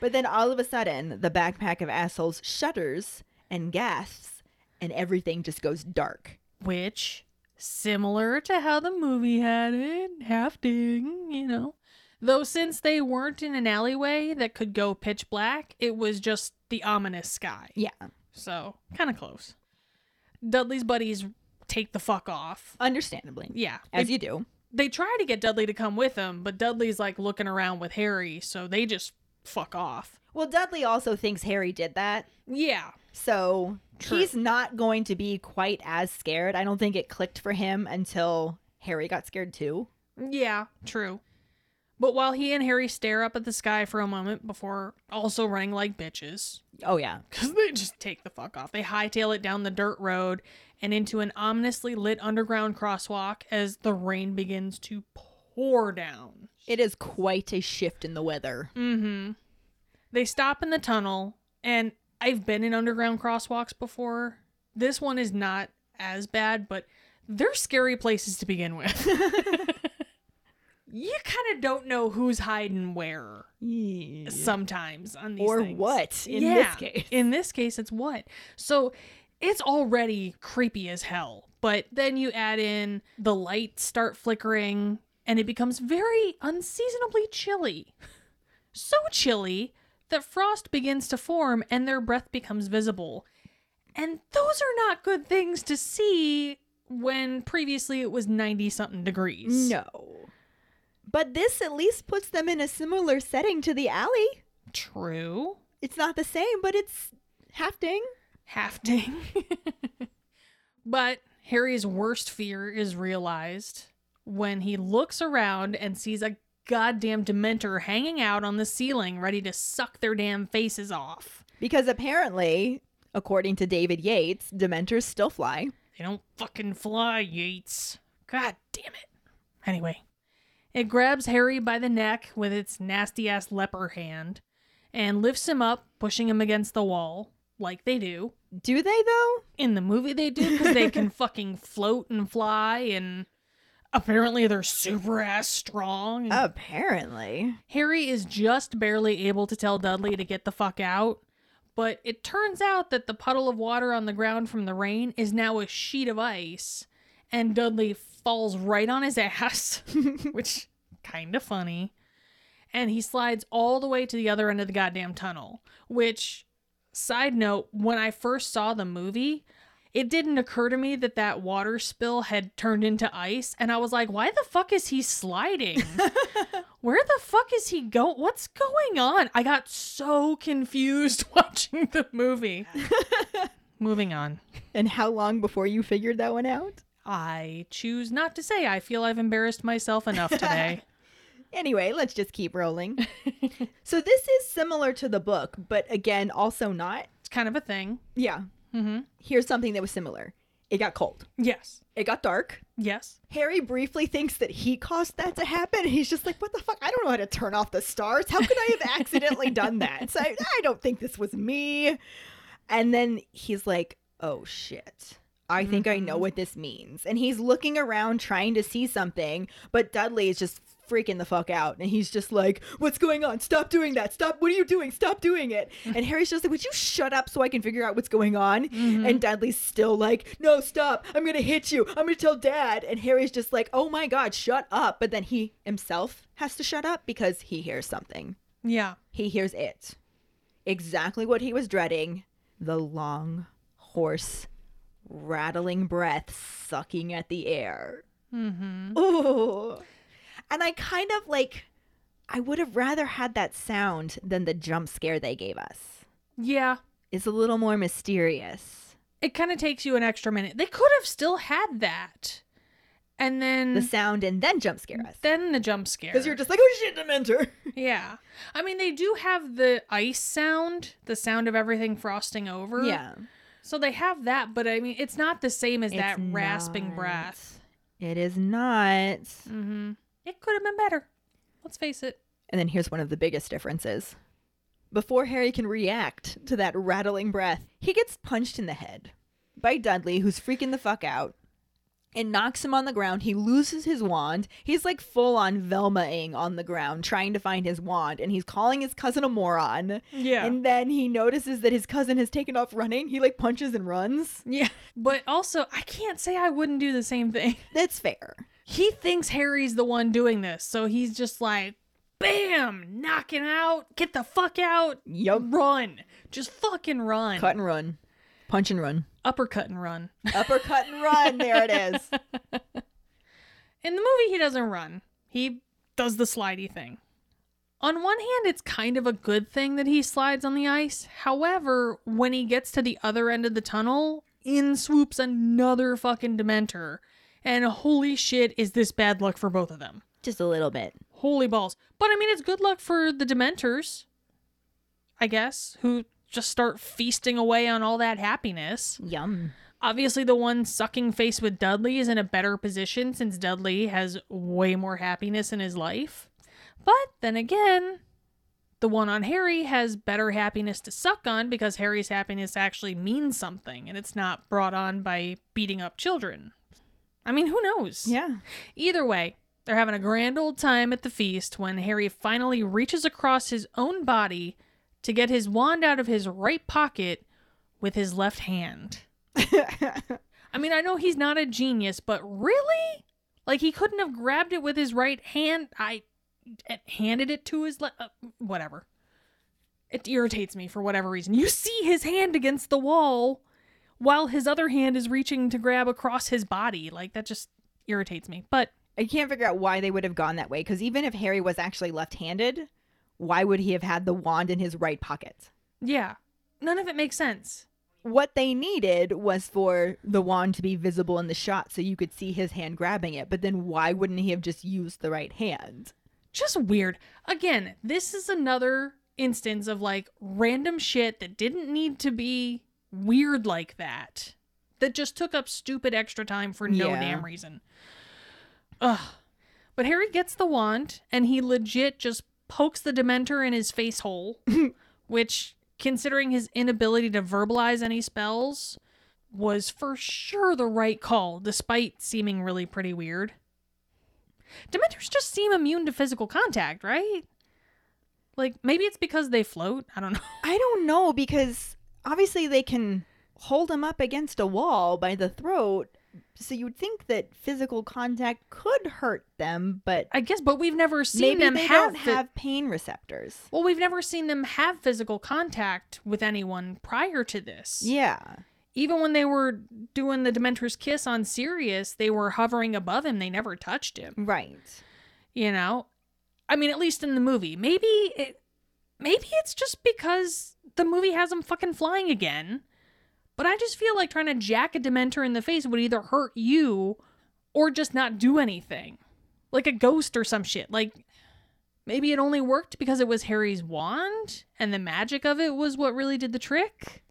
But then all of a sudden, the backpack of assholes shudders and gasps and everything just goes dark. Which, similar to how the movie had it, half ding, you know. Though since they weren't in an alleyway that could go pitch black, it was just the ominous sky. Yeah. So, kind of close. Dudley's buddies take the fuck off. Understandably. Yeah. As you do. They try to get Dudley to come with them, but Dudley's like looking around with Harry, so they just fuck off. Well, Dudley also thinks Harry did that. Yeah. So true. He's not going to be quite as scared. I don't think it clicked for him until Harry got scared too. Yeah, true. But while he and Harry stare up at the sky for a moment before also running like bitches. Oh, yeah. Because they just take the fuck off. They hightail it down the dirt road and into an ominously lit underground crosswalk as the rain begins to pour down. It is quite a shift in the weather. Mm-hmm. They stop in the tunnel, and I've been in underground crosswalks before. This one is not as bad, but they're scary places to begin with. You kind of don't know who's hiding where sometimes on these or things. What in this case. In this case, it's what. So it's already creepy as hell. But then you add in the lights start flickering and it becomes very unseasonably chilly. So chilly that frost begins to form and their breath becomes visible. And those are not good things to see when previously it was 90-something degrees. No. But this at least puts them in a similar setting to the alley. True. It's not the same, but it's half-ding. Half-ding. But Harry's worst fear is realized when he looks around and sees a goddamn Dementor hanging out on the ceiling, ready to suck their damn faces off. Because apparently, according to David Yates, Dementors still fly. They don't fucking fly, Yates. God damn it. Anyway. It grabs Harry by the neck with its nasty-ass leper hand and lifts him up, pushing him against the wall, like they do. Do they, though? In the movie, they do, because they can fucking float and fly, and apparently they're super-ass strong. Apparently. Harry is just barely able to tell Dudley to get the fuck out, but it turns out that the puddle of water on the ground from the rain is now a sheet of ice, and Dudley falls right on his ass, which kind of funny. And he slides all the way to the other end of the goddamn tunnel, which, side note, when I first saw the movie, it didn't occur to me that that water spill had turned into ice. And I was like, why the fuck is he sliding? Where the fuck is he going? What's going on? I got so confused watching the movie. Moving on. And how long before you figured that one out? I choose not to say. I feel I've embarrassed myself enough today. Anyway, let's just keep rolling. So this is similar to the book, but again, also not. It's kind of a thing. Yeah. Mm-hmm. Here's something that was similar. It got cold. Yes. It got dark. Yes. Harry briefly thinks that he caused that to happen. He's just like, what the fuck? I don't know how to turn off the stars. How could I have accidentally done that? So I don't think this was me. And then he's like, oh, shit. I think I know what this means. And he's looking around trying to see something, but Dudley is just freaking the fuck out. And he's just like, what's going on? Stop doing that. Stop. What are you doing? Stop doing it. And Harry's just like, would you shut up so I can figure out what's going on? Mm-hmm. And Dudley's still like, no, stop. I'm going to hit you. I'm going to tell Dad. And Harry's just like, oh my God, shut up. But then he himself has to shut up because he hears something. Yeah. He hears it. Exactly what he was dreading. The long, hoarse, rattling breath sucking at the air. Mm-hmm. Ooh. And I kind of like, I would have rather had that sound than the jump scare they gave us. Yeah. It's a little more mysterious. It kind of takes you an extra minute. They could have still had that. And then the sound and then jump scare us. Then the jump scare. Because you're just like, oh shit, Dementor. Yeah. I mean, they do have the ice sound, the sound of everything frosting over. Yeah. So they have that, but I mean, it's not the same as that rasping breath. It is not. Mm-hmm. It could have been better. Let's face it. And then here's one of the biggest differences. Before Harry can react to that rattling breath, he gets punched in the head by Dudley, who's freaking the fuck out, and knocks him on the ground. He loses his wand. He's like full on Velma-ing on the ground trying to find his wand, and he's calling his cousin a moron. Yeah. And then he notices that his cousin has taken off running. He like punches and runs. Yeah. But also, I can't say I wouldn't do the same thing. That's fair. He thinks Harry's the one doing this, so he's just like, bam, knocking out, get the fuck out, yup, run. Just fucking run. Cut and run. Punch and run. Uppercut and run. Uppercut and run. There it is. In the movie, he doesn't run. He does the slidey thing. On one hand, it's kind of a good thing that he slides on the ice. However, when he gets to the other end of the tunnel, in swoops another fucking Dementor. And holy shit, is this bad luck for both of them. Just a little bit. Holy balls. But I mean, it's good luck for the Dementors, I guess, who just start feasting away on all that happiness. Yum. Obviously, the one sucking face with Dudley is in a better position since Dudley has way more happiness in his life. But then again, the one on Harry has better happiness to suck on because Harry's happiness actually means something and it's not brought on by beating up children. I mean, who knows? Yeah. Either way, they're having a grand old time at the feast when Harry finally reaches across his own body to get his wand out of his right pocket with his left hand. I mean, I know he's not a genius, but really? Like, he couldn't have grabbed it with his right hand? Handed it to his whatever. It irritates me for whatever reason. You see his hand against the wall while his other hand is reaching to grab across his body. Like, that just irritates me. But I can't figure out why they would have gone that way, because even if Harry was actually left-handed, why would he have had the wand in his right pocket? Yeah, none of it makes sense. What they needed was for the wand to be visible in the shot so you could see his hand grabbing it, but then why wouldn't he have just used the right hand? Just weird. Again, this is another instance of like random shit that didn't need to be weird like that. That just took up stupid extra time for no damn reason. Ugh. But Harry gets the wand and he legit just pokes the Dementor in his face hole, which, considering his inability to verbalize any spells, was for sure the right call, despite seeming really pretty weird. Dementors just seem immune to physical contact, right? Like, maybe it's because they float. I don't know, because obviously they can hold him up against a wall by the throat, so you'd think that physical contact could hurt them, but we've never seen them have pain receptors. Well, we've never seen them have physical contact with anyone prior to this. Yeah. Even when they were doing the Dementor's kiss on Sirius, they were hovering above him. They never touched him. Right. You know? I mean, at least in the movie. Maybe it's just because the movie has them fucking flying again. But I just feel like trying to jack a Dementor in the face would either hurt you or just not do anything. Like a ghost or some shit. Like, maybe it only worked because it was Harry's wand and the magic of it was what really did the trick.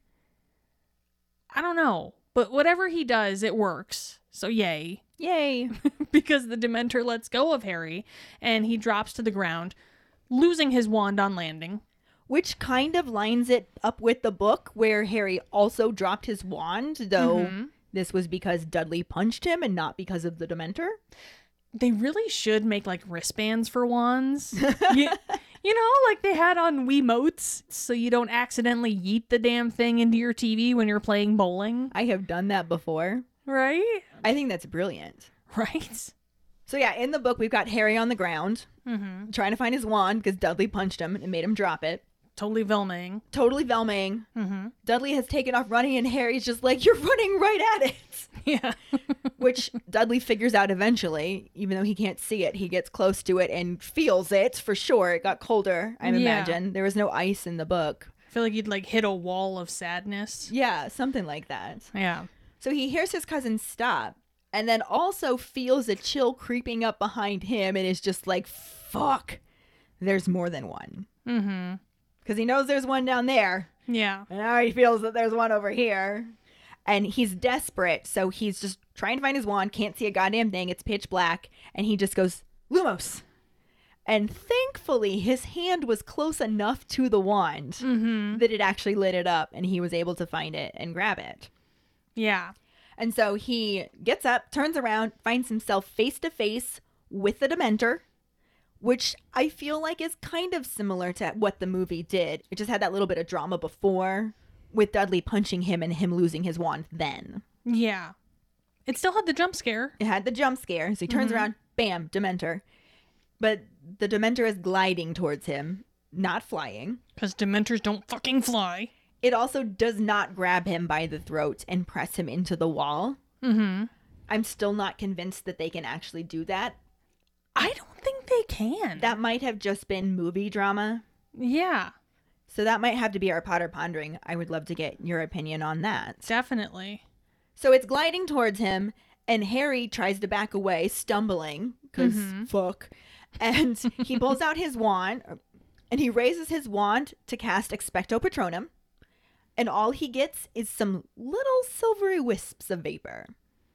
I don't know, but whatever he does, it works. So yay. Yay. Because the Dementor lets go of Harry and he drops to the ground, losing his wand on landing. Which kind of lines it up with the book where Harry also dropped his wand, though this was because Dudley punched him and not because of the Dementor. They really should make like wristbands for wands. You know, like they had on Wiimotes, so you don't accidentally yeet the damn thing into your TV when you're playing bowling. I have done that before. Right? I think that's brilliant. Right? So yeah, in the book, we've got Harry on the ground, trying to find his wand because Dudley punched him and made him drop it. Totally Velming. Mm-hmm. Dudley has taken off running and Harry's just like, you're running right at it. Yeah. Which Dudley figures out eventually, even though he can't see it. He gets close to it and feels it for sure. It got colder, I imagine. There was no ice in the book. I feel like he'd like hit a wall of sadness. Yeah, something like that. Yeah. So he hears his cousin stop and then also feels a chill creeping up behind him and is just like, fuck, there's more than one. Mm-hmm. Because he knows there's one down there. Yeah. And now he feels that there's one over here. And he's desperate. So he's just trying to find his wand. Can't see a goddamn thing. It's pitch black. And he just goes, Lumos. And thankfully, his hand was close enough to the wand that it actually lit it up. And he was able to find it and grab it. Yeah. And so he gets up, turns around, finds himself face to face with the Dementor. Which I feel like is kind of similar to what the movie did. It just had that little bit of drama before with Dudley punching him and him losing his wand then. Yeah. It still had the jump scare. It had the jump scare. So he turns around, bam, Dementor. But the Dementor is gliding towards him, not flying. Because Dementors don't fucking fly. It also does not grab him by the throat and press him into the wall. I'm still not convinced that they can actually do that. I don't think they can. That might have just been movie drama. Yeah. So that might have to be our Potter Pondering. I would love to get your opinion on that. Definitely. So it's gliding towards him, and Harry tries to back away, stumbling, because fuck. And he pulls out his wand, and he raises his wand to cast Expecto Patronum, and all he gets is some little silvery wisps of vapor.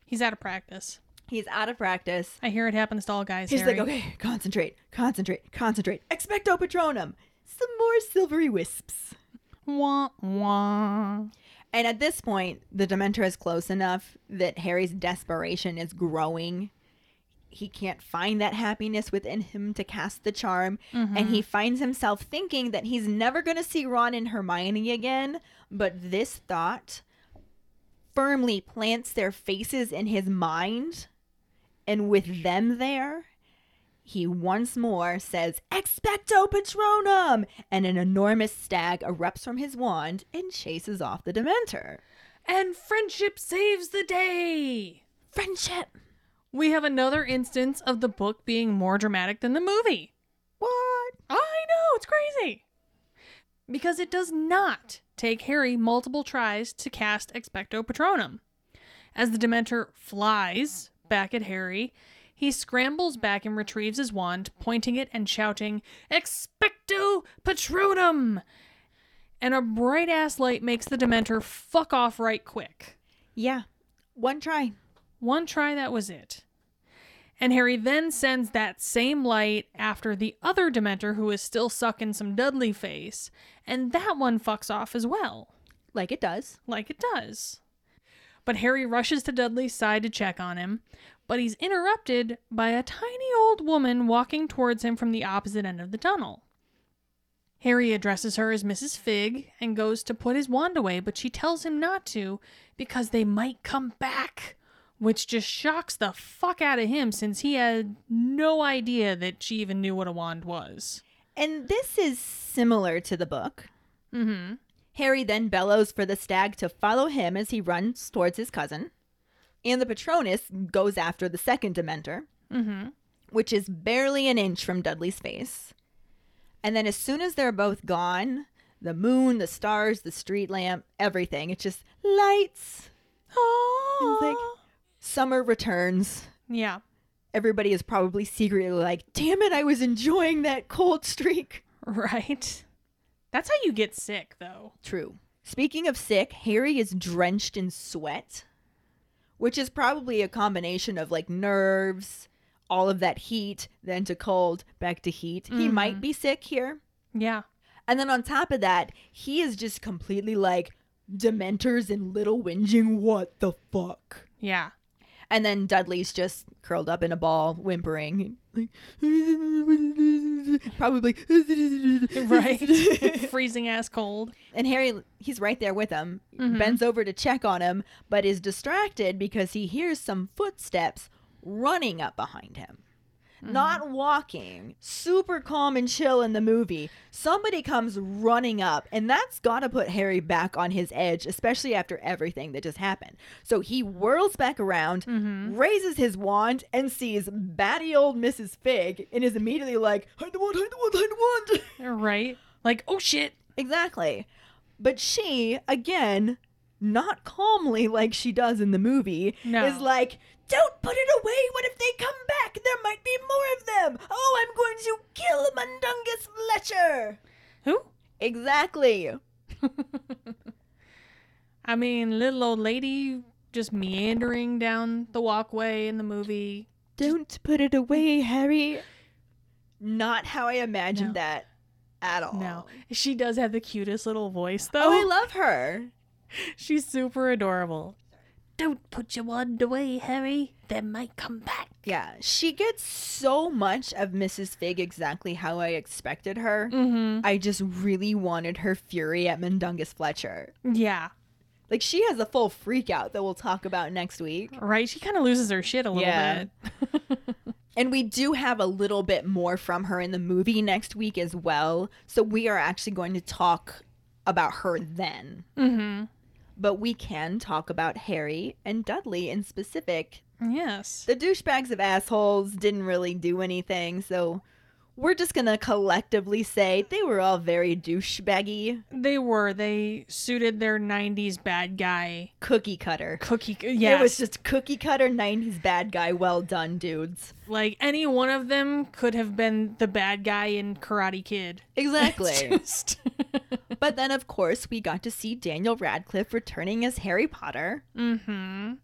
He's out of practice. He's out of practice. I hear it happens to all guys, Harry. He's like, okay, concentrate. Expecto Patronum. Some more silvery wisps. Wah, wah. And at this point, the Dementor is close enough that Harry's desperation is growing. He can't find that happiness within him to cast the charm. Mm-hmm. And he finds himself thinking that he's never going to see Ron and Hermione again. But this thought firmly plants their faces in his mind. And with them there, he once more says, Expecto Patronum! And an enormous stag erupts from his wand and chases off the Dementor. And friendship saves the day! Friendship! We have another instance of the book being more dramatic than the movie. What? I know, it's crazy! Because it does not take Harry multiple tries to cast Expecto Patronum. As the Dementor flies back at Harry, he scrambles back and retrieves his wand, pointing it and shouting, Expecto Patronum! And a bright-ass light makes the Dementor fuck off right quick. Yeah. One try. One try, that was it. And Harry then sends that same light after the other Dementor, who is still sucking some Dudley face, and that one fucks off as well. Like it does. Like it does. But Harry rushes to Dudley's side to check on him, but he's interrupted by a tiny old woman walking towards him from the opposite end of the tunnel. Harry addresses her as Mrs. Fig and goes to put his wand away, but she tells him not to because they might come back, which just shocks the fuck out of him since he had no idea that she even knew what a wand was. And this is similar to the book. Mm-hmm. Harry then bellows for the stag to follow him as he runs towards his cousin. And the Patronus goes after the second Dementor, which is barely an inch from Dudley's face. And then as soon as they're both gone, the moon, the stars, the street lamp, everything, it's just lights. Oh, like summer returns. Yeah. Everybody is probably secretly like, damn it, I was enjoying that cold streak. Right. That's how you get sick, though. True. Speaking of sick, Harry is drenched in sweat, which is probably a combination of like nerves, all of that heat, then to cold, back to heat. Mm-hmm. He might be sick here. Yeah. And then on top of that, he is just completely like, Dementors and Little Whinging, what the fuck? Yeah. And then Dudley's just curled up in a ball, whimpering. Probably. Right. Freezing ass cold. And Harry, he's right there with him, bends over to check on him, but is distracted because he hears some footsteps running up behind him. Mm-hmm. Not walking. Super calm and chill in the movie. Somebody comes running up, and that's got to put Harry back on his edge, especially after everything that just happened. So he whirls back around, raises his wand, and sees batty old Mrs. Fig, and is immediately like, hide the wand. Right. Like, oh shit. Exactly. But she, again, not calmly like she does in the movie, is like, don't put it away. What if they come back? There might be more of them. Oh, I'm going to kill Mundungus Fletcher. Who? Exactly. I mean, little old lady just meandering down the walkway in the movie. Don't put it away, Harry. Not how I imagined that at all. No. She does have the cutest little voice, though. Oh, I love her. She's super adorable. Don't put your wand away, Harry. They might come back. Yeah, she gets so much of Mrs. Fig exactly how I expected her. Mm-hmm. I just really wanted her fury at Mundungus Fletcher. Yeah. Like, she has a full freak out that we'll talk about next week. Right, she kind of loses her shit a little bit. And we do have a little bit more from her in the movie next week as well. So we are actually going to talk about her then. Mm-hmm. But we can talk about Harry and Dudley in specific Yes. The douchebags of assholes didn't really do anything, so we're just going to collectively say they were all very douchebaggy. They were. They suited their 90s bad guy. Cookie cutter. Yes. It was just cookie cutter 90s bad guy. Well done, dudes. Like, any one of them could have been the bad guy in Karate Kid. Exactly. But then, of course, we got to see Daniel Radcliffe returning as Harry Potter. Mm-hmm.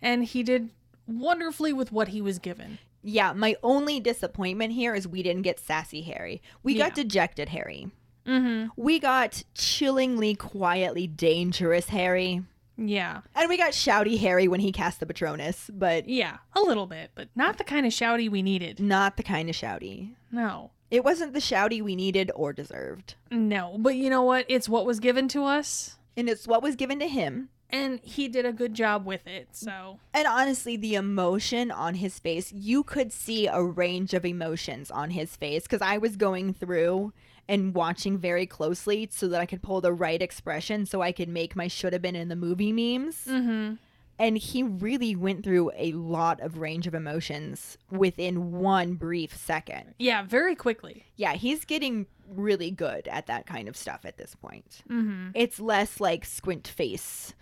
And he did wonderfully with what he was given. Yeah, my only disappointment here is we didn't get sassy Harry. We got dejected Harry. Mm-hmm. We got chillingly, quietly dangerous Harry. Yeah. And we got shouty Harry when he cast the Patronus, but... Yeah, a little bit, but not the kind of shouty we needed. Not the kind of shouty. No. It wasn't the shouty we needed or deserved. No, but you know what? It's what was given to us. And it's what was given to him. And he did a good job with it, so... And honestly, the emotion on his face, you could see a range of emotions on his face, because I was going through and watching very closely so that I could pull the right expression so I could make my should have been in the movie memes. Mm-hmm. And he really went through a lot of range of emotions within one brief second. Yeah, very quickly. Yeah, he's getting really good at that kind of stuff at this point. Mm-hmm. It's less like squint face,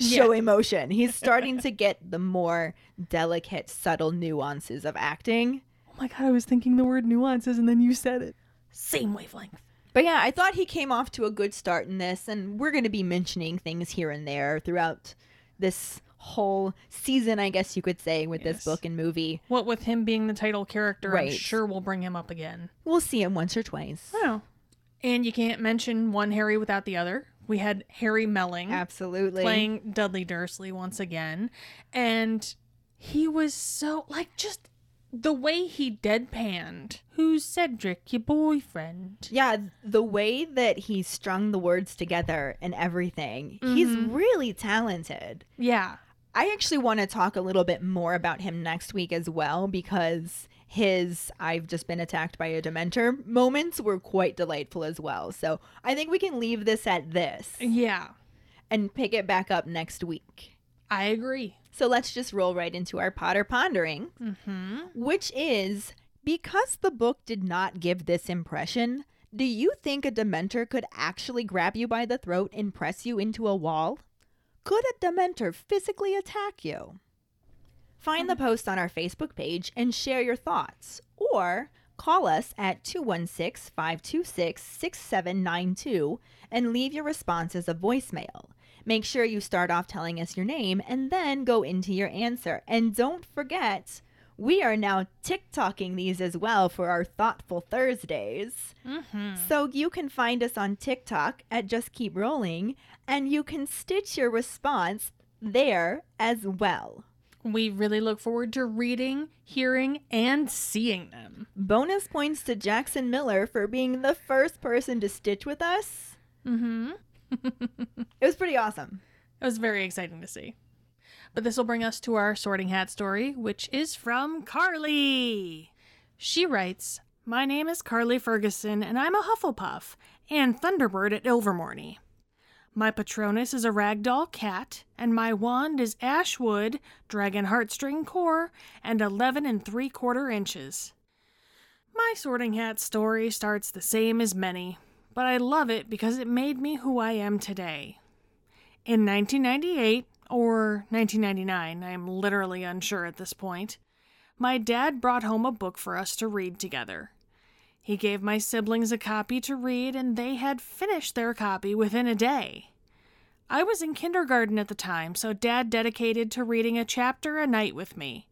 show emotion. He's starting to get the more delicate, subtle nuances of acting. Oh my God, I was thinking the word nuances and then you said it. Same wavelength. But yeah, I thought he came off to a good start in this, and we're going to be mentioning things here and there throughout this whole season, I guess you could say, with this book and movie. What with him being the title character, right. I'm sure we'll bring him up again. We'll see him once or twice. Oh. And you can't mention one Harry without the other. We had Harry Melling. Absolutely. Playing Dudley Dursley once again. And he was so, like, just the way he deadpanned. Who's Cedric, your boyfriend? Yeah, the way that he strung the words together and everything. Mm-hmm. He's really talented. Yeah. I actually want to talk a little bit more about him next week as well, because his I've just been attacked by a Dementor moments were quite delightful as well. So I think we can leave this at this. Yeah. And pick it back up next week. I agree. So let's just roll right into our Potter Pondering, mm-hmm. which is, because the book did not give this impression, do you think a Dementor could actually grab you by the throat and press you into a wall? Could a Dementor physically attack you? Find the post on our Facebook page and share your thoughts, or call us at 216-526-6792 and leave your response as a voicemail. Make sure you start off telling us your name and then go into your answer. And don't forget, we are now TikToking these as well for our Thoughtful Thursdays. Mm-hmm. So you can find us on TikTok at Just Keep Rolling, and you can stitch your response there as well. We really look forward to reading, hearing, and seeing them. Bonus points to Jackson Miller for being the first person to stitch with us. Mm-hmm. It was pretty awesome. It was very exciting to see. But this will bring us to our Sorting Hat story, which is from Carly. She writes, "My name is Carly Ferguson, and I'm a Hufflepuff and Thunderbird at Ilvermorny. My Patronus is a ragdoll cat, and my wand is ashwood, dragon heartstring core, and 11 3/4 inches. My Sorting Hat story starts the same as many, but I love it because it made me who I am today. In 1998, or 1999, I am literally unsure at this point, my dad brought home a book for us to read together. He gave my siblings a copy to read, and they had finished their copy within a day. I was in kindergarten at the time, so Dad dedicated to reading a chapter a night with me.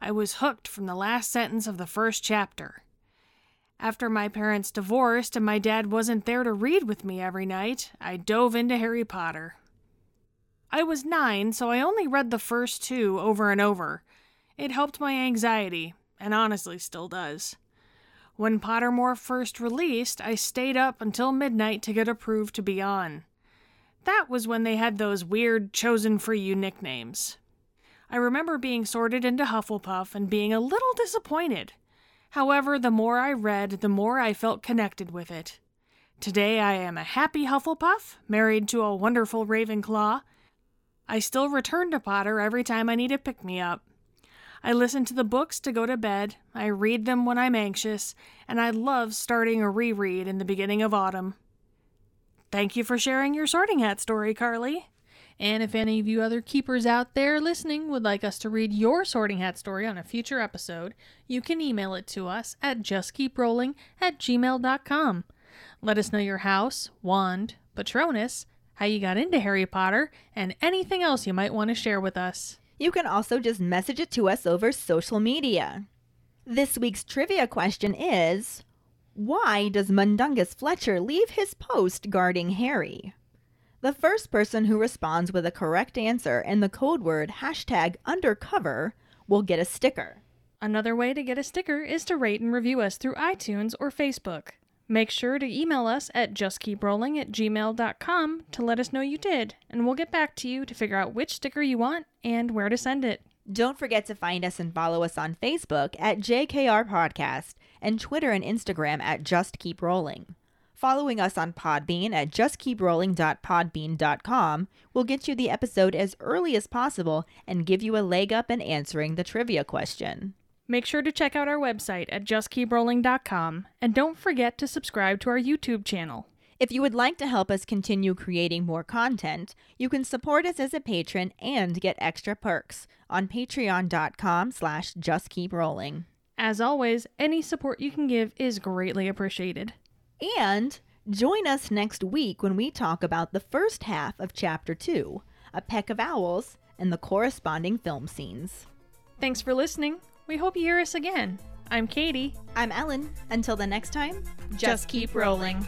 I was hooked from the last sentence of the first chapter. After my parents divorced and my dad wasn't there to read with me every night, I dove into Harry Potter. I was 9, so I only read the first 2 over and over. It helped my anxiety, and honestly still does. When Pottermore first released, I stayed up until midnight to get approved to be on. That was when they had those weird chosen-for-you nicknames. I remember being sorted into Hufflepuff and being a little disappointed. However, the more I read, the more I felt connected with it. Today I am a happy Hufflepuff, married to a wonderful Ravenclaw. I still return to Potter every time I need a pick-me-up, I listen to the books to go to bed, I read them when I'm anxious, and I love starting a reread in the beginning of autumn. Thank you for sharing your Sorting Hat story, Carly. And if any of you other keepers out there listening would like us to read your Sorting Hat story on a future episode, you can email it to us at justkeeprolling@gmail.com. Let us know your house, wand, Patronus, how you got into Harry Potter, and anything else you might want to share with us. You can also just message it to us over social media. This week's trivia question is, why does Mundungus Fletcher leave his post guarding Harry? The first person who responds with a correct answer and the code word #undercover will get a sticker. Another way to get a sticker is to rate and review us through iTunes or Facebook. Make sure to email us at justkeeprolling@gmail.com to let us know you did, and we'll get back to you to figure out which sticker you want and where to send it. Don't forget to find us and follow us on Facebook at JKR Podcast and Twitter and Instagram at Just Keep Rolling. Following us on Podbean at justkeeprolling.podbean.com will get you the episode as early as possible and give you a leg up in answering the trivia question. Make sure to check out our website at justkeeprolling.com, and don't forget to subscribe to our YouTube channel. If you would like to help us continue creating more content, you can support us as a patron and get extra perks on patreon.com/justkeeprolling. As always, any support you can give is greatly appreciated. And join us next week when we talk about the first half of Chapter 2, A Peck of Owls, and the corresponding film scenes. Thanks for listening. We hope you hear us again. I'm Katie. I'm Ellen. Until the next time, just keep rolling.